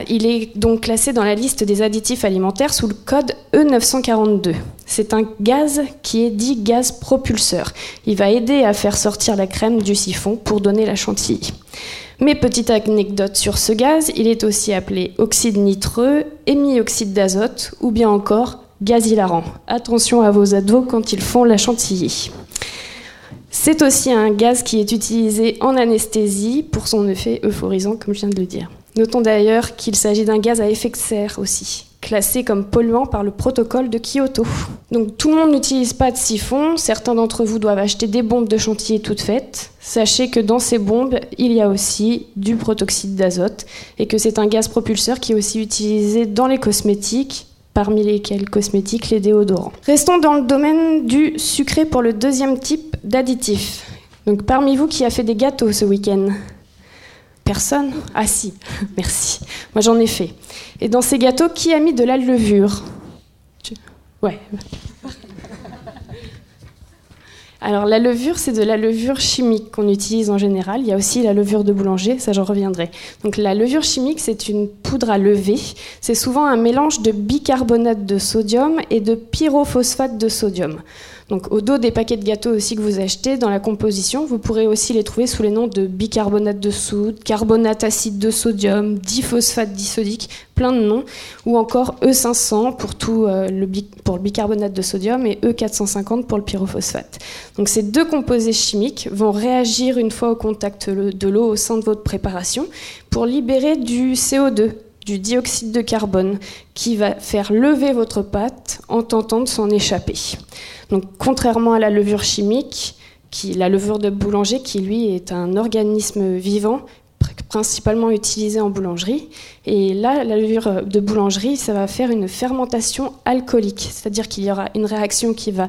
il est donc classé dans la liste des additifs alimentaires sous le code E942. C'est un gaz qui est dit gaz propulseur. Il va aider à faire sortir la crème du siphon pour donner la chantilly. Mais petite anecdote sur ce gaz, il est aussi appelé oxyde nitreux, hémioxyde d'azote ou bien encore gaz hilarant. Attention à vos ados quand ils font la chantilly. C'est aussi un gaz qui est utilisé en anesthésie pour son effet euphorisant, comme je viens de le dire. Notons d'ailleurs qu'il s'agit d'un gaz à effet de serre aussi, classé comme polluant par le protocole de Kyoto. Donc tout le monde n'utilise pas de siphon, certains d'entre vous doivent acheter des bombes de chantilly toutes faites. Sachez que dans ces bombes, il y a aussi du protoxyde d'azote et que c'est un gaz propulseur qui est aussi utilisé dans les cosmétiques, parmi lesquels cosmétiques, les déodorants. Restons dans le domaine du sucré pour le deuxième type d'additif. Donc parmi vous, qui a fait des gâteaux ce week-end ? Personne ? Ah si, merci. Moi j'en ai fait. Et dans ces gâteaux, qui a mis de la levure ? Ouais. Alors la levure, c'est de la levure chimique qu'on utilise en général. Il y a aussi la levure de boulanger, ça j'en reviendrai. Donc la levure chimique, c'est une poudre à lever. C'est souvent un mélange de bicarbonate de sodium et de pyrophosphate de sodium. Donc au dos des paquets de gâteaux aussi que vous achetez, dans la composition, vous pourrez aussi les trouver sous les noms de bicarbonate de soude, carbonate acide de sodium, diphosphate disodique, plein de noms, ou encore E500 pour le bicarbonate de sodium et E450 pour le pyrophosphate. Donc ces deux composés chimiques vont réagir une fois au contact de l'eau au sein de votre préparation pour libérer du CO2, du dioxyde de carbone, qui va faire lever votre pâte en tentant de s'en échapper. Donc contrairement à la levure chimique, la levure de boulanger, qui lui est un organisme vivant, principalement utilisé en boulangerie, et là, la levure de boulangerie, ça va faire une fermentation alcoolique, c'est-à-dire qu'il y aura une réaction qui va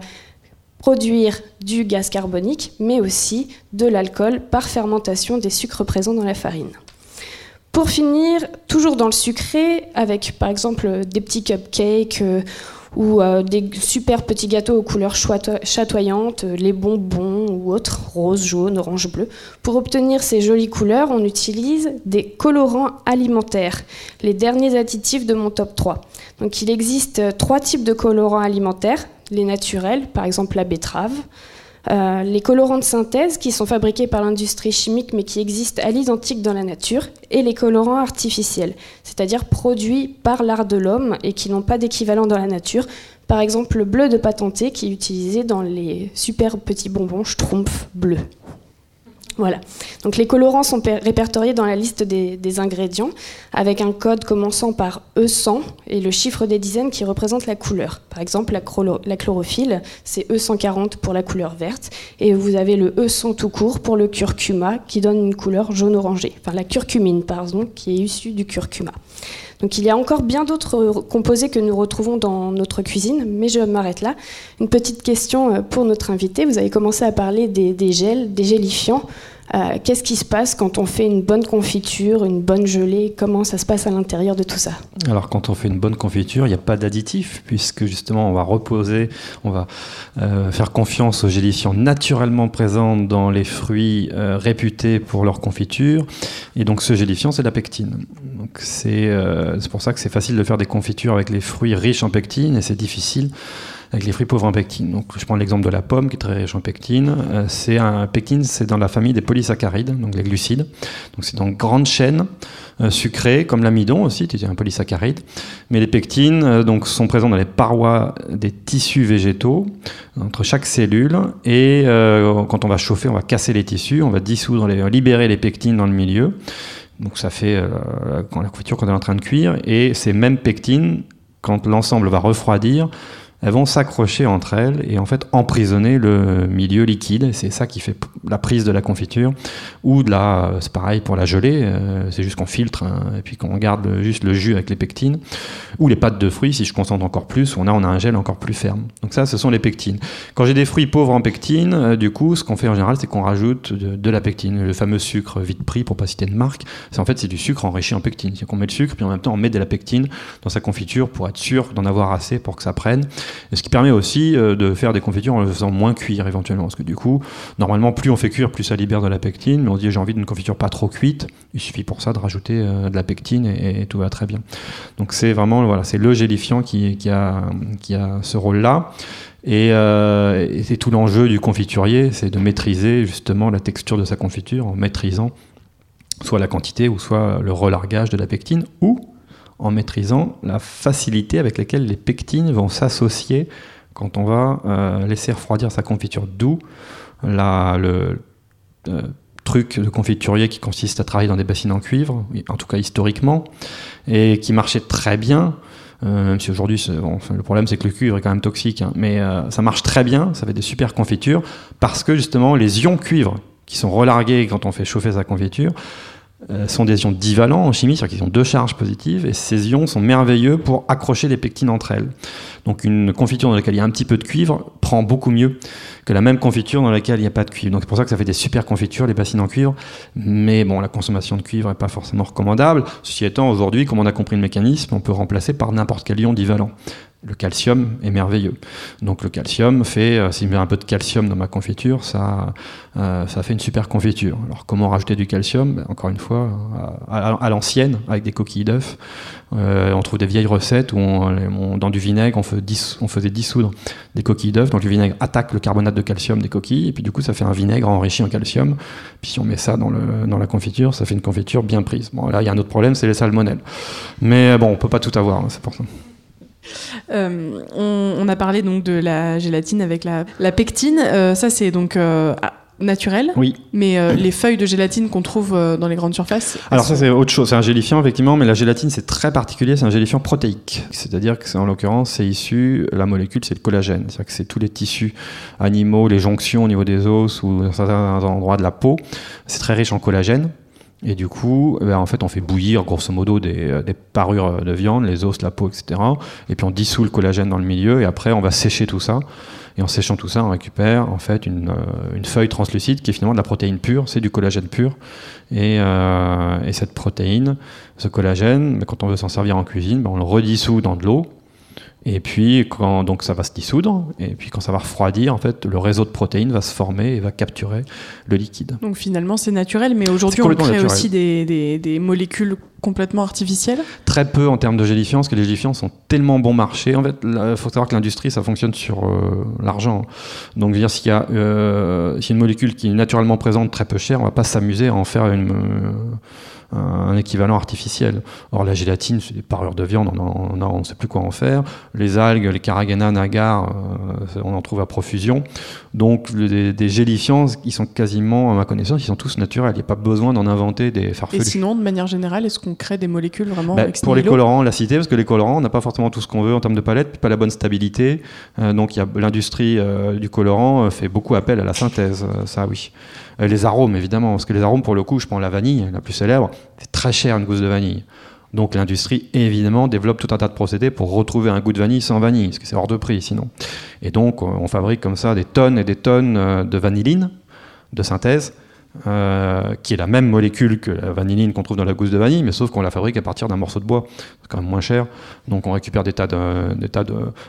produire du gaz carbonique, mais aussi de l'alcool par fermentation des sucres présents dans la farine. Pour finir, toujours dans le sucré, avec par exemple des petits cupcakes ou des super petits gâteaux aux couleurs chatoyantes, les bonbons ou autres, rose, jaune, orange, bleu. Pour obtenir ces jolies couleurs, on utilise des colorants alimentaires, les derniers additifs de mon top 3. Donc il existe 3 types de colorants alimentaires, les naturels, par exemple la betterave, les colorants de synthèse qui sont fabriqués par l'industrie chimique mais qui existent à l'identique dans la nature, et les colorants artificiels, c'est-à-dire produits par l'art de l'homme et qui n'ont pas d'équivalent dans la nature. Par exemple le bleu de patenté qui est utilisé dans les super petits bonbons Schtroumpf bleu. Voilà. Donc les colorants sont répertoriés dans la liste des ingrédients avec un code commençant par E100 et le chiffre des dizaines qui représente la couleur. Par exemple, la chlorophylle, c'est E140 pour la couleur verte, et vous avez le E100 tout court pour le curcuma qui donne une couleur jaune-orangée. Enfin, la curcumine, pardon, qui est issue du curcuma. Donc il y a encore bien d'autres composés que nous retrouvons dans notre cuisine, mais je m'arrête là. Une petite question pour notre invité. Vous avez commencé à parler des gels, des gélifiants. Qu'est-ce qui se passe quand on fait une bonne confiture, une bonne gelée? Comment ça se passe à l'intérieur de tout ça? Alors quand on fait une bonne confiture, il n'y a pas d'additif, puisque justement on va reposer, on va faire confiance aux gélifiants naturellement présents dans les fruits réputés pour leur confiture. Et donc ce gélifiant, c'est la pectine. Donc c'est pour ça que c'est facile de faire des confitures avec les fruits riches en pectine, et c'est difficile avec les fruits pauvres en pectine. Donc, je prends l'exemple de la pomme qui est très riche en pectine. Pectine, c'est dans la famille des polysaccharides, donc les glucides. Donc, c'est dans une grande chaîne sucrée, comme l'amidon aussi, qui est un polysaccharide. Mais les pectines sont présentes dans les parois des tissus végétaux, entre chaque cellule. Et quand on va chauffer, on va casser les tissus, on va libérer les pectines dans le milieu. Donc, ça fait la confiture quand on est en train de cuire. Et ces mêmes pectines, quand l'ensemble va refroidir, elles vont s'accrocher entre elles et en fait emprisonner le milieu liquide. C'est ça qui fait la prise de la confiture. C'est pareil pour la gelée, c'est juste qu'on filtre et puis qu'on garde juste le jus avec les pectines. Ou les pâtes de fruits, si je concentre encore plus, on a un gel encore plus ferme. Donc ça, ce sont les pectines. Quand j'ai des fruits pauvres en pectine, du coup, ce qu'on fait en général, c'est qu'on rajoute de la pectine. Le fameux sucre vite pris, pour pas citer de marque, c'est du sucre enrichi en pectine. C'est-à-dire qu'on met le sucre, puis en même temps, on met de la pectine dans sa confiture pour être sûr d'en avoir assez pour que ça prenne. Et ce qui permet aussi de faire des confitures en le faisant moins cuire éventuellement, parce que du coup, normalement, plus on fait cuire, plus ça libère de la pectine, mais on se dit j'ai envie d'une confiture pas trop cuite, il suffit pour ça de rajouter de la pectine et tout va très bien. Donc c'est vraiment, c'est le gélifiant qui a ce rôle-là. Et c'est tout l'enjeu du confiturier, c'est de maîtriser justement la texture de sa confiture en maîtrisant soit la quantité ou soit le relargage de la pectine, ou en maîtrisant la facilité avec laquelle les pectines vont s'associer quand on va laisser refroidir sa confiture. D'où le truc de confiturier qui consiste à travailler dans des bassines en cuivre, en tout cas historiquement, et qui marchait très bien, même si aujourd'hui le problème c'est que le cuivre est quand même toxique, mais ça marche très bien, ça fait des super confitures, parce que justement les ions cuivre qui sont relargués quand on fait chauffer sa confiture sont des ions divalents en chimie, c'est-à-dire qu'ils ont 2 charges positives, et ces ions sont merveilleux pour accrocher les pectines entre elles. Donc une confiture dans laquelle il y a un petit peu de cuivre prend beaucoup mieux que la même confiture dans laquelle il n'y a pas de cuivre. Donc c'est pour ça que ça fait des super confitures, les bassines en cuivre, mais bon, la consommation de cuivre n'est pas forcément recommandable. Ceci étant, aujourd'hui, comme on a compris le mécanisme, on peut remplacer par n'importe quel ion divalent. Le calcium est merveilleux. Donc le calcium fait, si je mets un peu de calcium dans ma confiture, ça fait une super confiture. Alors comment rajouter du calcium? Encore une fois, à l'ancienne, avec des coquilles d'œufs. On trouve des vieilles recettes où dans du vinaigre, on faisait dissoudre des coquilles d'œufs. Donc le vinaigre attaque le carbonate de calcium des coquilles, et puis du coup ça fait un vinaigre enrichi en calcium. Puis si on met ça dans la confiture, ça fait une confiture bien prise. Bon, là il y a un autre problème, c'est les salmonelles. Mais bon, on peut pas tout avoir, c'est pour ça. On a parlé donc de la gélatine avec la pectine, ça c'est donc naturel, oui. Mais les feuilles de gélatine qu'on trouve dans les grandes surfaces. Alors ça c'est autre chose, c'est un gélifiant effectivement, mais la gélatine c'est très particulier, c'est un gélifiant protéique, c'est-à-dire que en l'occurrence c'est issu, la molécule c'est le collagène, c'est-à-dire que c'est tous les tissus animaux, les jonctions au niveau des os ou dans certains endroits de la peau, c'est très riche en collagène. Et du coup, eh bien, en fait, on fait bouillir, grosso modo, des parures de viande, les os, la peau, etc. Et puis on dissout le collagène dans le milieu, et après, on va sécher tout ça. Et en séchant tout ça, on récupère en fait une feuille translucide qui est finalement de la protéine pure, c'est du collagène pur. Et cette protéine, ce collagène, quand on veut s'en servir en cuisine, ben on le redissout dans de l'eau. Et puis, donc ça va se dissoudre, et puis quand ça va refroidir, en fait, le réseau de protéines va se former et va capturer le liquide. Donc finalement, c'est naturel, mais aujourd'hui, on crée aussi des molécules complètement artificielles ? Très peu en termes de gélifiants, parce que les gélifiants sont tellement bon marché. En fait, il faut savoir que l'industrie, ça fonctionne sur l'argent. Donc, je veux dire, s'il y a une molécule qui est naturellement présente, très peu chère, on ne va pas s'amuser à en faire un équivalent artificiel. Or, la gélatine, c'est des parures de viande, on ne sait plus quoi en faire. Les algues, les carragénanes, agar, on en trouve à profusion. Donc, des gélifiants, ils sont quasiment, à ma connaissance, ils sont tous naturels. Il n'y a pas besoin d'en inventer des farfelus. Et sinon, de manière générale, est-ce qu'on crée des molécules vraiment extra-nilo ? Pour les colorants, la cité, parce que les colorants, on n'a pas forcément tout ce qu'on veut en termes de palette, puis pas la bonne stabilité. Donc, l'industrie du colorant fait beaucoup appel à la synthèse, ça oui. Les arômes, évidemment, parce que les arômes, pour le coup, je prends la vanille, la plus célèbre, c'est très cher une gousse de vanille. Donc l'industrie, évidemment, développe tout un tas de procédés pour retrouver un goût de vanille sans vanille, parce que c'est hors de prix sinon. Et donc on fabrique comme ça des tonnes et des tonnes de vanilline, de synthèse, qui est la même molécule que la vanilline qu'on trouve dans la gousse de vanille, mais sauf qu'on la fabrique à partir d'un morceau de bois. C'est quand même moins cher. Donc on récupère des tas de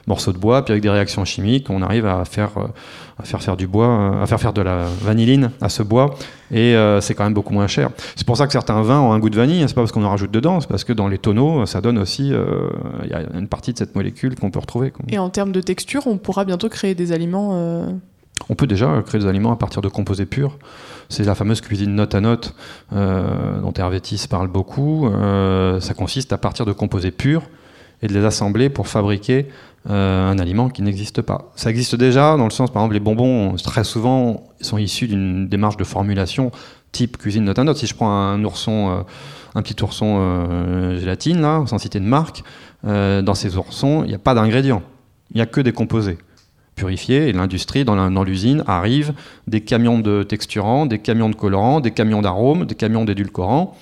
morceaux de bois, puis avec des réactions chimiques, on arrive à faire du bois, à faire de la vanilline à ce bois, et c'est quand même beaucoup moins cher. C'est pour ça que certains vins ont un goût de vanille, c'est pas parce qu'on en rajoute dedans, c'est parce que dans les tonneaux, ça donne aussi, y a une partie de cette molécule qu'on peut retrouver. Et en termes de texture, on pourra bientôt créer des aliments On peut déjà créer des aliments à partir de composés purs. C'est la fameuse cuisine note à note dont Hervétis parle beaucoup. Ça consiste à partir de composés purs et de les assembler pour fabriquer un aliment qui n'existe pas. Ça existe déjà dans le sens, par exemple, les bonbons, très souvent, sont issus d'une démarche de formulation type cuisine note à note. Si je prends un petit ourson gélatine, là, sans citer de marque, dans ces oursons, il n'y a pas d'ingrédients. Il n'y a que des composés purifiés, et l'industrie dans l'usine arrive des camions de texturants, des camions de colorants, des camions d'arômes, des camions d'édulcorants,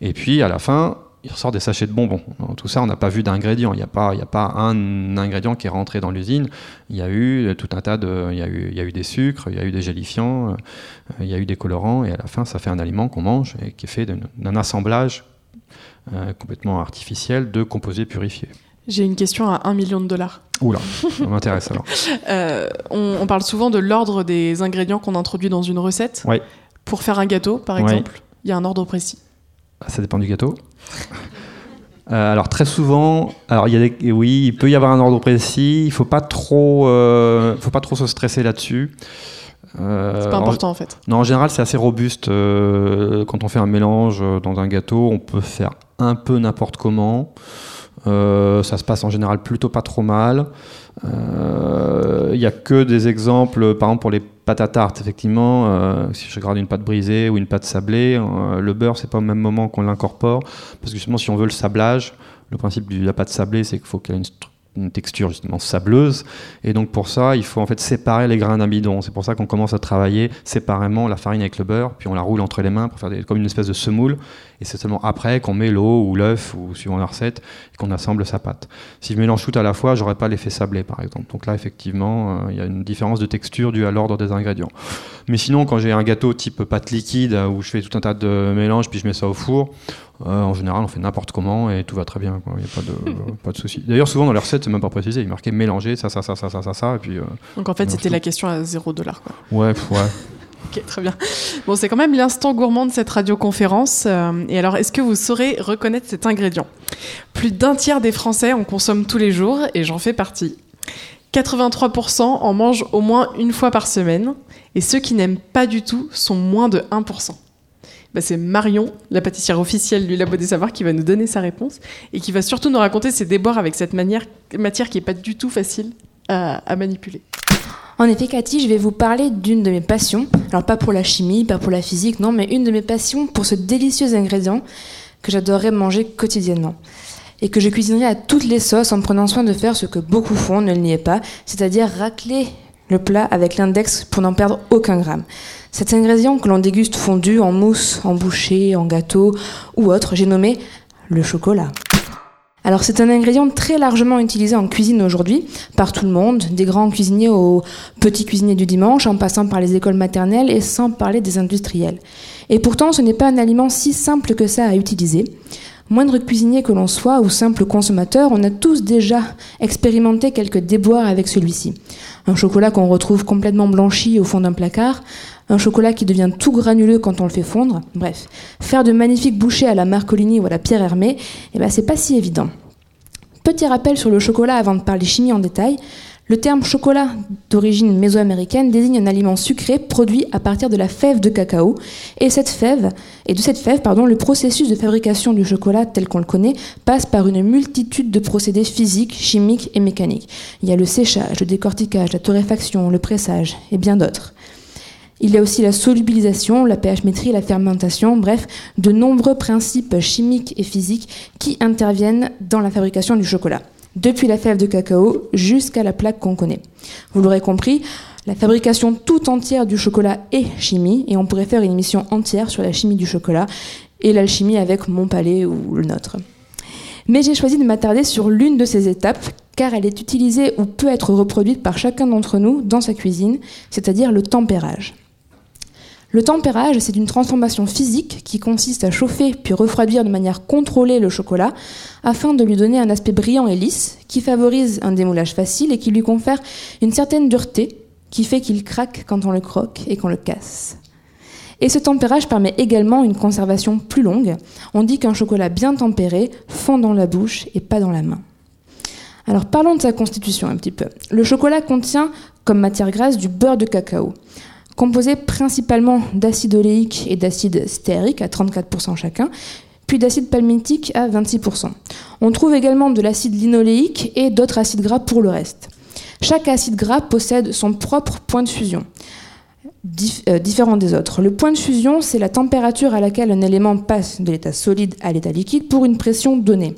et puis à la fin il ressort des sachets de bonbons. Dans tout ça, on n'a pas vu d'ingrédients, il n'y a pas un ingrédient qui est rentré dans l'usine, il y a eu des sucres, il y a eu des gélifiants, il y a eu des colorants, et à la fin ça fait un aliment qu'on mange et qui est fait d'un assemblage complètement artificiel de composés purifiés. J'ai une question à $1 million. Oula, ça m'intéresse alors. On parle souvent de l'ordre des ingrédients qu'on introduit dans une recette. Oui. Pour faire un gâteau, par exemple, il y a un ordre précis. Ça dépend du gâteau. Alors très souvent, il peut y avoir un ordre précis. Il faut pas trop se stresser là-dessus. C'est pas important en fait. Non, en général, c'est assez robuste. Quand on fait un mélange dans un gâteau, on peut faire un peu n'importe comment. Ça se passe en général plutôt pas trop mal. Il n'y a que des exemples, par exemple pour les pâtes à tarte, effectivement, si je regarde une pâte brisée ou une pâte sablée, le beurre, c'est pas au même moment qu'on l'incorpore, parce que justement, si on veut le sablage, le principe de la pâte sablée, c'est qu'il faut qu'elle ait une texture justement sableuse, et donc pour ça, il faut en fait séparer les grains d'un bidon. C'est pour ça qu'on commence à travailler séparément la farine avec le beurre, puis on la roule entre les mains pour faire comme une espèce de semoule, et c'est seulement après qu'on met l'eau ou l'œuf, ou suivant la recette, et qu'on assemble sa pâte. Si je mélange tout à la fois, j'aurais pas l'effet sablé, par exemple. Donc là, effectivement, il y a une différence de texture due à l'ordre des ingrédients. Mais sinon, quand j'ai un gâteau type pâte liquide, où je fais tout un tas de mélanges, puis je mets ça au four, en général, on fait n'importe comment et tout va très bien. Il n'y a pas de souci. D'ailleurs, souvent dans les recettes, c'est même pas précisé. Il marquait mélanger ça. Et puis, donc en fait, c'était la question à $0. Quoi. Ouais. Ok, très bien. Bon, c'est quand même l'instant gourmand de cette radioconférence. Et alors, est-ce que vous saurez reconnaître cet ingrédient ? Plus d'un tiers des Français en consomment tous les jours et j'en fais partie. 83% en mangent au moins une fois par semaine. Et ceux qui n'aiment pas du tout sont moins de 1%. Bah c'est Marion, la pâtissière officielle du Labo des Savoirs, qui va nous donner sa réponse et qui va surtout nous raconter ses déboires avec cette matière qui n'est pas du tout facile à manipuler. En effet, Cathy, je vais vous parler d'une de mes passions. Alors pas pour la chimie, pas pour la physique, non, mais une de mes passions pour ce délicieux ingrédient que j'adorerais manger quotidiennement et que je cuisinerais à toutes les sauces en prenant soin de faire ce que beaucoup font, ne le niez pas, c'est-à-dire racler le plat avec l'index pour n'en perdre aucun gramme. Cet ingrédient que l'on déguste fondu en mousse, en bouchée, en gâteau ou autre, j'ai nommé le chocolat. Alors c'est un ingrédient très largement utilisé en cuisine aujourd'hui, par tout le monde, des grands cuisiniers aux petits cuisiniers du dimanche, en passant par les écoles maternelles et sans parler des industriels. Et pourtant ce n'est pas un aliment si simple que ça à utiliser. Moindre cuisinier que l'on soit ou simple consommateur, on a tous déjà expérimenté quelques déboires avec celui-ci. Un chocolat qu'on retrouve complètement blanchi au fond d'un placard, un chocolat qui devient tout granuleux quand on le fait fondre. Bref, faire de magnifiques bouchées à la Marcolini ou à la Pierre Hermé, eh ben c'est pas si évident. Petit rappel sur le chocolat avant de parler chimie en détail. Le terme chocolat d'origine mésoaméricaine désigne un aliment sucré produit à partir de la fève de cacao. Et de cette fève, le processus de fabrication du chocolat tel qu'on le connaît passe par une multitude de procédés physiques, chimiques et mécaniques. Il y a le séchage, le décortiquage, la torréfaction, le pressage et bien d'autres. Il y a aussi la solubilisation, la pH-métrie, la fermentation, bref, de nombreux principes chimiques et physiques qui interviennent dans la fabrication du chocolat. Depuis la fève de cacao jusqu'à la plaque qu'on connaît. Vous l'aurez compris, la fabrication tout entière du chocolat est chimie, et on pourrait faire une émission entière sur la chimie du chocolat et l'alchimie avec mon palais ou le nôtre. Mais j'ai choisi de m'attarder sur l'une de ces étapes, car elle est utilisée ou peut être reproduite par chacun d'entre nous dans sa cuisine, c'est-à-dire le tempérage. Le tempérage, c'est une transformation physique qui consiste à chauffer puis refroidir de manière contrôlée le chocolat afin de lui donner un aspect brillant et lisse qui favorise un démoulage facile et qui lui confère une certaine dureté qui fait qu'il craque quand on le croque et qu'on le casse. Et ce tempérage permet également une conservation plus longue. On dit qu'un chocolat bien tempéré fond dans la bouche et pas dans la main. Alors parlons de sa constitution un petit peu. Le chocolat contient comme matière grasse du beurre de cacao. Composé principalement d'acide oléique et d'acide stéarique à 34% chacun, puis d'acide palmitique à 26%. On trouve également de l'acide linoléique et d'autres acides gras pour le reste. Chaque acide gras possède son propre point de fusion, différent des autres. Le point de fusion, c'est la température à laquelle un élément passe de l'état solide à l'état liquide pour une pression donnée.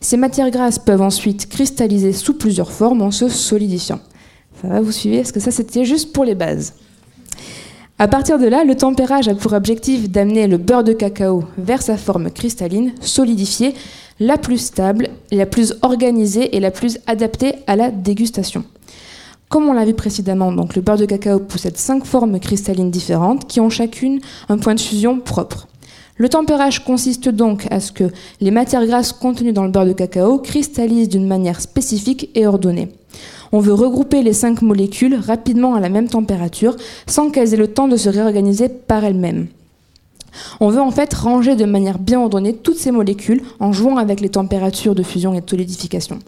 Ces matières grasses peuvent ensuite cristalliser sous plusieurs formes en se solidifiant. Ça va, vous suivez? Parce que ça, c'était juste pour les bases. À partir de là, le tempérage a pour objectif d'amener le beurre de cacao vers sa forme cristalline, solidifiée, la plus stable, la plus organisée et la plus adaptée à la dégustation. Comme on l'a vu précédemment, donc, le beurre de cacao possède 5 formes cristallines différentes qui ont chacune un point de fusion propre. Le tempérage consiste donc à ce que les matières grasses contenues dans le beurre de cacao cristallisent d'une manière spécifique et ordonnée. On veut regrouper les 5 molécules rapidement à la même température sans qu'elles aient le temps de se réorganiser par elles-mêmes. On veut en fait ranger de manière bien ordonnée toutes ces molécules en jouant avec les températures de fusion et de solidification.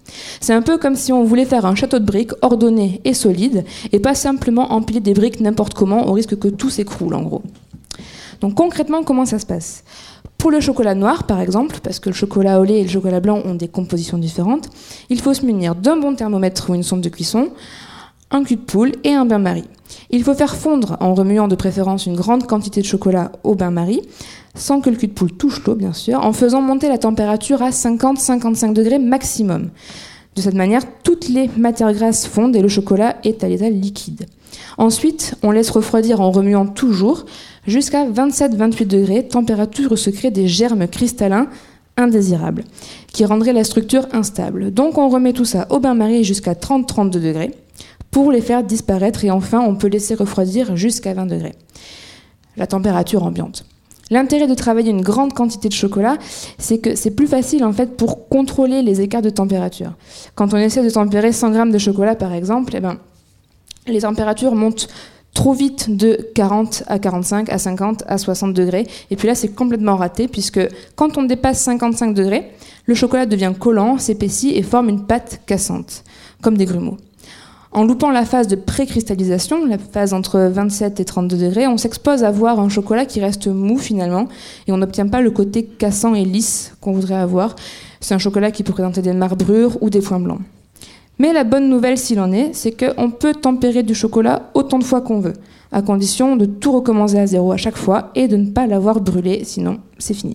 C'est un peu comme si on voulait faire un château de briques ordonné et solide et pas simplement empiler des briques n'importe comment au risque que tout s'écroule en gros. Donc concrètement, comment ça se passe ? Pour le chocolat noir, par exemple, parce que le chocolat au lait et le chocolat blanc ont des compositions différentes, il faut se munir d'un bon thermomètre ou une sonde de cuisson, un cul de poule et un bain-marie. Il faut faire fondre, en remuant de préférence une grande quantité de chocolat au bain-marie, sans que le cul de poule touche l'eau, bien sûr, en faisant monter la température à 50-55 degrés maximum. De cette manière, toutes les matières grasses fondent et le chocolat est à l'état liquide. Ensuite, on laisse refroidir en remuant toujours, jusqu'à 27-28 degrés, température où se créent des germes cristallins indésirables, qui rendraient la structure instable. Donc on remet tout ça au bain-marie jusqu'à 30-32 degrés, pour les faire disparaître, et enfin on peut laisser refroidir jusqu'à 20 degrés. La température ambiante. L'intérêt de travailler une grande quantité de chocolat, c'est que c'est plus facile en fait pour contrôler les écarts de température. Quand on essaie de tempérer 100 grammes de chocolat par exemple, les températures montent trop vite de 40 à 45, à 50, à 60 degrés. Et puis là, c'est complètement raté, puisque quand on dépasse 55 degrés, le chocolat devient collant, s'épaissit et forme une pâte cassante, comme des grumeaux. En loupant la phase de pré-cristallisation, la phase entre 27 et 32 degrés, on s'expose à voir un chocolat qui reste mou finalement, et on n'obtient pas le côté cassant et lisse qu'on voudrait avoir. C'est un chocolat qui peut présenter des marbrures ou des points blancs. Mais la bonne nouvelle, s'il en est, c'est qu'on peut tempérer du chocolat autant de fois qu'on veut, à condition de tout recommencer à zéro à chaque fois et de ne pas l'avoir brûlé, sinon c'est fini.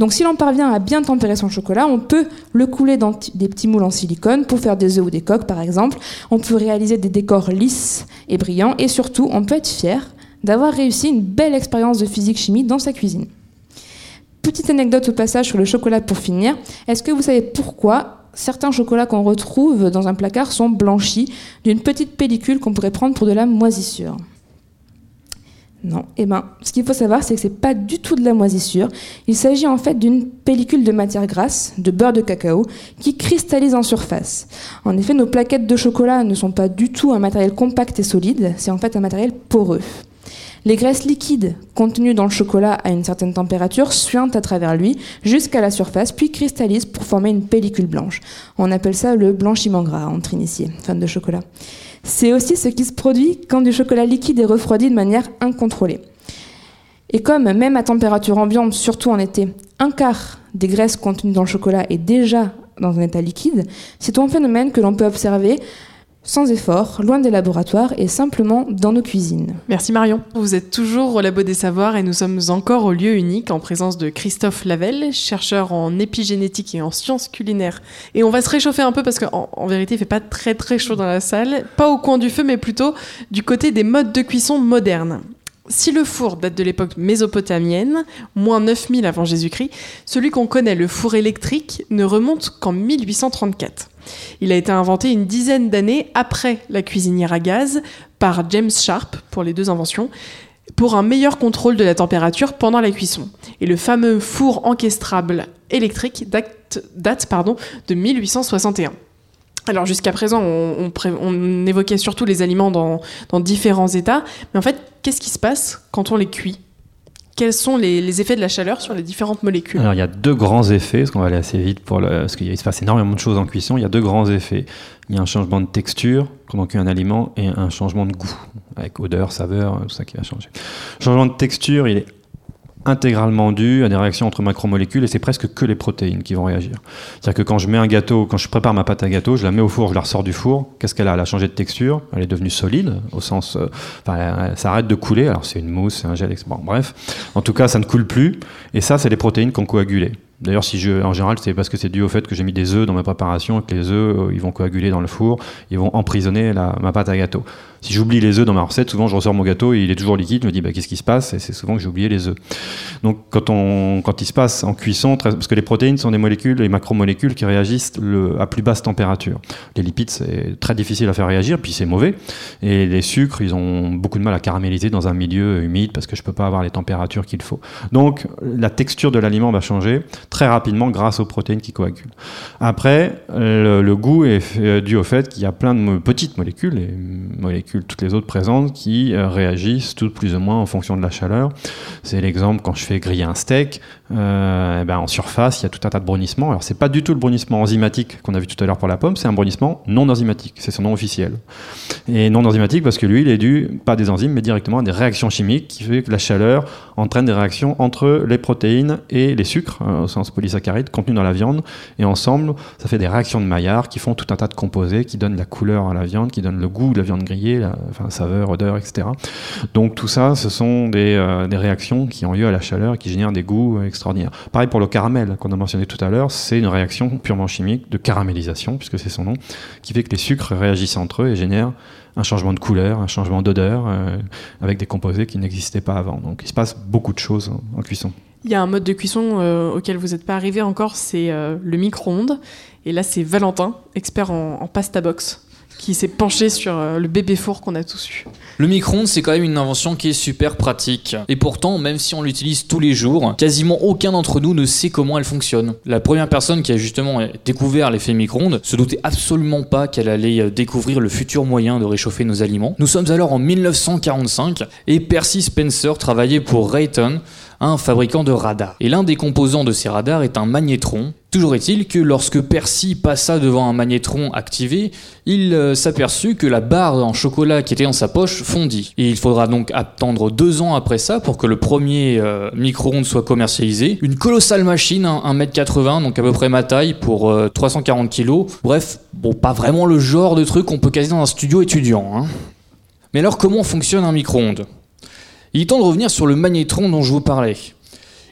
Donc si l'on parvient à bien tempérer son chocolat, on peut le couler dans des petits moules en silicone pour faire des œufs ou des coques par exemple, on peut réaliser des décors lisses et brillants et surtout on peut être fier d'avoir réussi une belle expérience de physique-chimie dans sa cuisine. Petite anecdote au passage sur le chocolat pour finir. Est-ce que vous savez pourquoi certains chocolats qu'on retrouve dans un placard sont blanchis d'une petite pellicule qu'on pourrait prendre pour de la moisissure ? Non. Eh bien, ce qu'il faut savoir, c'est que ce n'est pas du tout de la moisissure. Il s'agit en fait d'une pellicule de matière grasse, de beurre de cacao, qui cristallise en surface. En effet, nos plaquettes de chocolat ne sont pas du tout un matériel compact et solide, c'est en fait un matériel poreux. Les graisses liquides contenues dans le chocolat à une certaine température suintent à travers lui jusqu'à la surface, puis cristallisent pour former une pellicule blanche. On appelle ça le blanchiment gras entre initiés, fans de chocolat. C'est aussi ce qui se produit quand du chocolat liquide est refroidi de manière incontrôlée. Et comme, même à température ambiante, surtout en été, un quart des graisses contenues dans le chocolat est déjà dans un état liquide, c'est un phénomène que l'on peut observer sans effort, loin des laboratoires et simplement dans nos cuisines. Merci Marion. Vous êtes toujours au Labo des Savoirs et nous sommes encore au lieu unique en présence de Christophe Lavelle, chercheur en épigénétique et en sciences culinaires. Et on va se réchauffer un peu parce qu'en vérité, il ne fait pas très très chaud dans la salle, pas au coin du feu, mais plutôt du côté des modes de cuisson modernes. Si le four date de l'époque mésopotamienne, moins 9000 avant Jésus-Christ, celui qu'on connaît, le four électrique, ne remonte qu'en 1834. Il a été inventé une dizaine d'années après la cuisinière à gaz par James Sharp, pour les deux inventions, pour un meilleur contrôle de la température pendant la cuisson. Et le fameux four encastrable électrique date de 1861. Alors jusqu'à présent, on évoquait surtout les aliments dans différents états, mais en fait, qu'est-ce qui se passe quand on les cuit ? Quels sont les effets de la chaleur sur les différentes molécules ? Alors il y a deux grands effets, parce qu'on va aller assez vite, parce qu'il se passe énormément de choses en cuisson. Il y a deux grands effets. Il y a un changement de texture quand on cuit un aliment et un changement de goût, avec odeur, saveur, tout ça qui va changer. Le changement de texture, il est intégralement dû à des réactions entre macromolécules et c'est presque que les protéines qui vont réagir. C'est-à-dire que quand je mets un gâteau, quand je prépare ma pâte à gâteau, je la mets au four, je la ressors du four, qu'est-ce qu'elle a ? Elle a changé de texture, elle est devenue solide, au sens... ça arrête de couler, alors c'est une mousse, c'est un gel, etc. Bon, bref, en tout cas, ça ne coule plus et ça, c'est les protéines qu'on coagulait. D'ailleurs, en général, c'est parce que c'est dû au fait que j'ai mis des œufs dans ma préparation et que les œufs, ils vont coaguler dans le four, ils vont emprisonner ma pâte à gâteau. Si j'oublie les œufs dans ma recette, souvent je ressors mon gâteau et il est toujours liquide, je me dis qu'est-ce qui se passe ? Et c'est souvent que j'ai oublié les œufs. Donc quand il se passe en cuisson, parce que les protéines sont des molécules, les macromolécules qui réagissent à plus basse température. Les lipides, c'est très difficile à faire réagir, puis c'est mauvais. Et les sucres, ils ont beaucoup de mal à caraméliser dans un milieu humide parce que je ne peux pas avoir les températures qu'il faut. Donc la texture de l'aliment va changer très rapidement grâce aux protéines qui coagulent. Après, le goût est dû au fait qu'il y a plein de petites molécules, et molécules toutes les autres présentes, qui réagissent toutes plus ou moins en fonction de la chaleur. C'est l'exemple quand je fais griller un steak, en surface, il y a tout un tas de brunissements. Alors, c'est pas du tout le brunissement enzymatique qu'on a vu tout à l'heure pour la pomme, c'est un brunissement non enzymatique, c'est son nom officiel. Et non enzymatique parce que lui, il est dû, pas des enzymes, mais directement à des réactions chimiques qui fait que la chaleur entraîne des réactions entre les protéines et les sucres, au sens polysaccharides, contenus dans la viande. Et ensemble, ça fait des réactions de Maillard qui font tout un tas de composés qui donnent la couleur à la viande, qui donnent le goût de la viande grillée, saveur, odeur, etc. Donc tout ça, ce sont des réactions qui ont lieu à la chaleur et qui génèrent des goûts extraordinaires. Pareil pour le caramel qu'on a mentionné tout à l'heure, c'est une réaction purement chimique de caramélisation, puisque c'est son nom, qui fait que les sucres réagissent entre eux et génèrent un changement de couleur, un changement d'odeur, avec des composés qui n'existaient pas avant. Donc il se passe beaucoup de choses en cuisson. Il y a un mode de cuisson auquel vous n'êtes pas arrivé encore, c'est le micro-ondes. Et là, c'est Valentin, expert en pasta box, qui s'est penché sur le bébé-four qu'on a tous eu. Le micro-ondes, c'est quand même une invention qui est super pratique. Et pourtant, même si on l'utilise tous les jours, quasiment aucun d'entre nous ne sait comment elle fonctionne. La première personne qui a justement découvert l'effet micro-ondes se doutait absolument pas qu'elle allait découvrir le futur moyen de réchauffer nos aliments. Nous sommes alors en 1945 et Percy Spencer travaillait pour Raytheon, un fabricant de radars. Et l'un des composants de ces radars est un magnétron. Toujours est-il que lorsque Percy passa devant un magnétron activé, il s'aperçut que la barre en chocolat qui était dans sa poche fondit. Et il faudra donc attendre 2 ans après ça pour que le premier micro-ondes soit commercialisé. Une colossale machine, 1m80, donc à peu près ma taille, pour 340 kilos. Bref, bon, pas vraiment le genre de truc qu'on peut caser dans un studio étudiant. Mais alors, comment fonctionne un micro-ondes ? Il est temps de revenir sur le magnétron dont je vous parlais.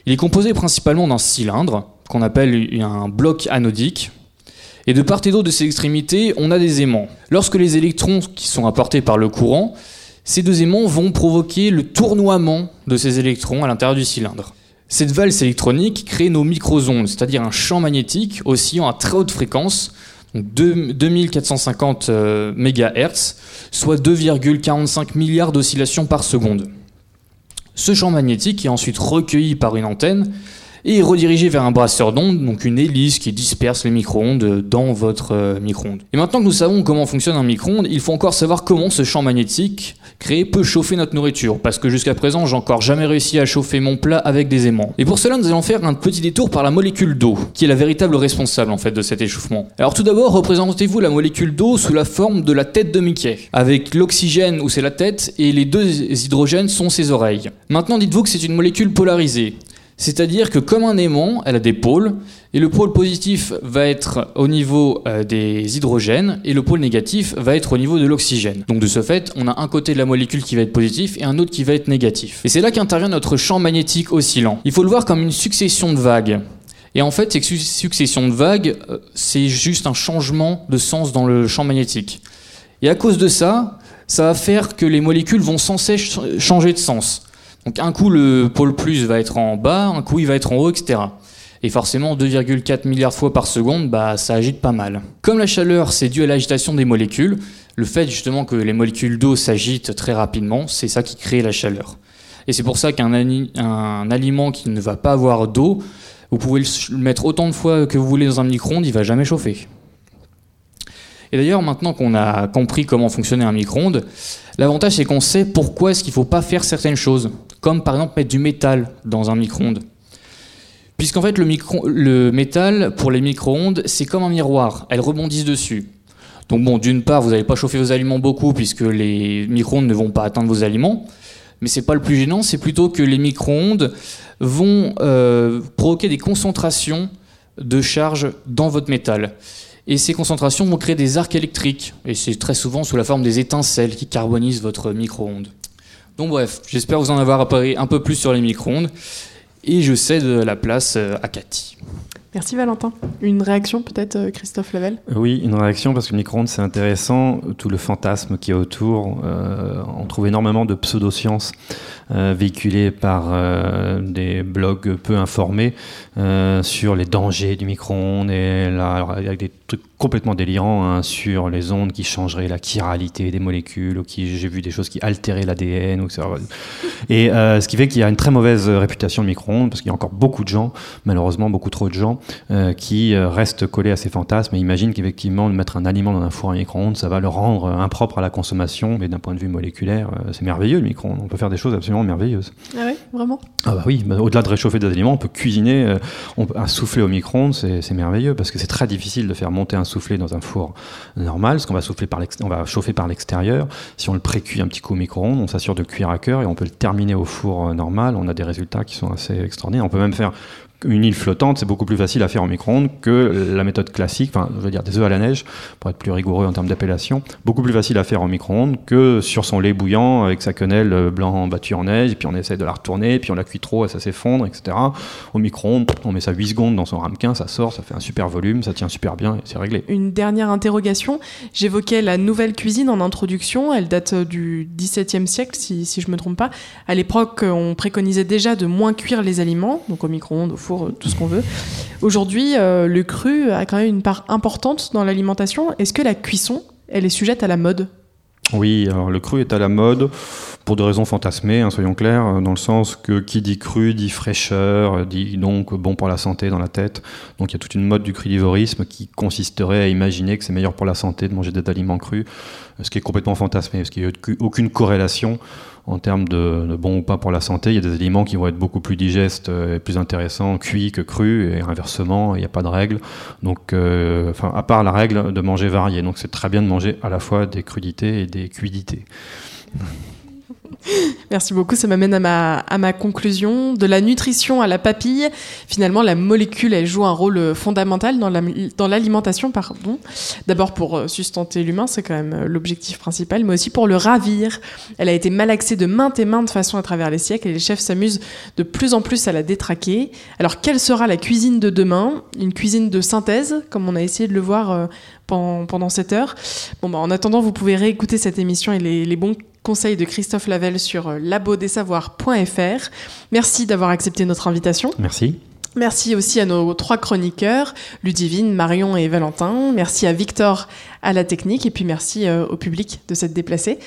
Il est composé principalement d'un cylindre, qu'on appelle un bloc anodique, et de part et d'autre de ses extrémités, on a des aimants. Lorsque les électrons qui sont apportés par le courant Ces deux aimants vont provoquer le tournoiement de ces électrons à l'intérieur du cylindre. Cette valse électronique crée nos micro-ondes, c'est-à-dire un champ magnétique oscillant à très haute fréquence, donc 2450 MHz, soit 2,45 milliards d'oscillations par seconde. Ce champ magnétique est ensuite recueilli par une antenne et est redirigé vers un brasseur d'ondes, donc une hélice qui disperse les micro-ondes dans votre micro-ondes. Et maintenant que nous savons comment fonctionne un micro-ondes, il faut encore savoir comment ce champ magnétique créé peut chauffer notre nourriture, parce que jusqu'à présent, j'ai encore jamais réussi à chauffer mon plat avec des aimants. Et pour cela, nous allons faire un petit détour par la molécule d'eau, qui est la véritable responsable en fait de cet échauffement. Alors tout d'abord, représentez-vous la molécule d'eau sous la forme de la tête de Mickey, avec l'oxygène où c'est la tête, et les deux hydrogènes sont ses oreilles. Maintenant, dites-vous que c'est une molécule polarisée. C'est-à-dire que comme un aimant, elle a des pôles, et le pôle positif va être au niveau des hydrogènes, et le pôle négatif va être au niveau de l'oxygène. Donc de ce fait, on a un côté de la molécule qui va être positif, et un autre qui va être négatif. Et c'est là qu'intervient notre champ magnétique oscillant. Il faut le voir comme une succession de vagues. Et en fait, cette succession de vagues, c'est juste un changement de sens dans le champ magnétique. Et à cause de ça, ça va faire que les molécules vont sans cesse changer de sens. Donc un coup, le pôle plus va être en bas, un coup, il va être en haut, etc. Et forcément, 2,4 milliards de fois par seconde, ça agite pas mal. Comme la chaleur, c'est dû à l'agitation des molécules, le fait justement que les molécules d'eau s'agitent très rapidement, c'est ça qui crée la chaleur. Et c'est pour ça qu'un aliment qui ne va pas avoir d'eau, vous pouvez le mettre autant de fois que vous voulez dans un micro-ondes, il ne va jamais chauffer. Et d'ailleurs, maintenant qu'on a compris comment fonctionnait un micro-ondes, l'avantage c'est qu'on sait pourquoi est-ce qu'il ne faut pas faire certaines choses, comme par exemple mettre du métal dans un micro-ondes. Puisqu'en fait, le métal, pour les micro-ondes, c'est comme un miroir, elles rebondissent dessus. Donc bon, d'une part, vous n'allez pas chauffer vos aliments beaucoup, puisque les micro-ondes ne vont pas atteindre vos aliments, mais c'est pas le plus gênant, c'est plutôt que les micro-ondes vont provoquer des concentrations de charge dans votre métal. Et ces concentrations vont créer des arcs électriques. Et c'est très souvent sous la forme des étincelles qui carbonisent votre micro-ondes. Donc bref, j'espère vous en avoir appris un peu plus sur les micro-ondes. Et je cède la place à Cathy. Merci Valentin. Une réaction peut-être, Christophe Lavelle ? Oui, une réaction parce que le micro-ondes c'est intéressant. Tout le fantasme qui est autour, on trouve énormément de pseudo-sciences véhiculées par des blogs peu informés sur les dangers du micro-ondes et avec des trucs complètement délirants sur les ondes qui changeraient la chiralité des molécules ou j'ai vu des choses qui altéraient l'ADN ou etc. Et ce qui fait qu'il y a une très mauvaise réputation de micro-ondes parce qu'il y a encore beaucoup de gens, malheureusement beaucoup trop de gens qui restent collés à ces fantasmes et imaginent qu'effectivement mettre un aliment dans un four à micro-ondes, ça va le rendre impropre à la consommation. Mais d'un point de vue moléculaire, c'est merveilleux le micro-ondes. On peut faire des choses absolument merveilleuses. Ah oui, vraiment ? Ah bah oui, au-delà de réchauffer des aliments, on peut cuisiner, un soufflet au micro-ondes, c'est merveilleux parce que c'est très difficile de faire monter un souffler dans un four normal, parce qu'on va chauffer par l'extérieur. Si on le pré-cuit un petit coup au micro-ondes, on s'assure de cuire à cœur et on peut le terminer au four normal. On a des résultats qui sont assez extraordinaires. On peut même faire une île flottante, c'est beaucoup plus facile à faire en micro-ondes que la méthode classique, des œufs à la neige, pour être plus rigoureux en termes d'appellation, beaucoup plus facile à faire en micro-ondes que sur son lait bouillant avec sa quenelle blanc battue en neige, et puis on essaie de la retourner, puis on la cuit trop et ça s'effondre, etc. Au micro-ondes, on met ça 8 secondes dans son ramequin, ça sort, ça fait un super volume, ça tient super bien et c'est réglé. Une dernière interrogation, j'évoquais la nouvelle cuisine en introduction, elle date du XVIIe siècle si je ne me trompe pas. À l'époque, on préconisait déjà de moins cuire les aliments, donc au micro-ondes, au four, tout ce qu'on veut. Aujourd'hui, le cru a quand même une part importante dans l'alimentation. Est-ce que la cuisson, elle est sujette à la mode ? Oui, alors le cru est à la mode pour des raisons fantasmées, soyons clairs, dans le sens que qui dit cru dit fraîcheur, dit donc bon pour la santé dans la tête. Donc il y a toute une mode du crudivorisme qui consisterait à imaginer que c'est meilleur pour la santé de manger des aliments crus, ce qui est complètement fantasmé, parce qu'il n'y a aucune corrélation en termes de bon ou pas pour la santé. Il y a des aliments qui vont être beaucoup plus digestes et plus intéressants, cuits que crus, et inversement, il n'y a pas de règle. Donc, à part la règle de manger varié. Donc c'est très bien de manger à la fois des crudités et des cuidités. Merci beaucoup, ça m'amène à ma conclusion. De la nutrition à la papille, finalement la molécule elle joue un rôle fondamental dans l'alimentation. D'abord pour sustenter l'humain, c'est quand même l'objectif principal, mais aussi pour le ravir. Elle a été malaxée de maintes et maintes façons à travers les siècles et les chefs s'amusent de plus en plus à la détraquer. Alors quelle sera la cuisine de demain ? Une cuisine de synthèse, comme on a essayé de le voir pendant cette heure. En attendant, vous pouvez réécouter cette émission et les bons conseils de Christophe Lavelle sur labodessavoir.fr. Merci d'avoir accepté notre invitation. Merci. Merci aussi à nos trois chroniqueurs, Ludivine, Marion et Valentin. Merci à Victor, à la technique. Et puis merci au public de s'être déplacé.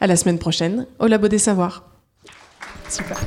À la semaine prochaine au Labo des Savoirs. Super.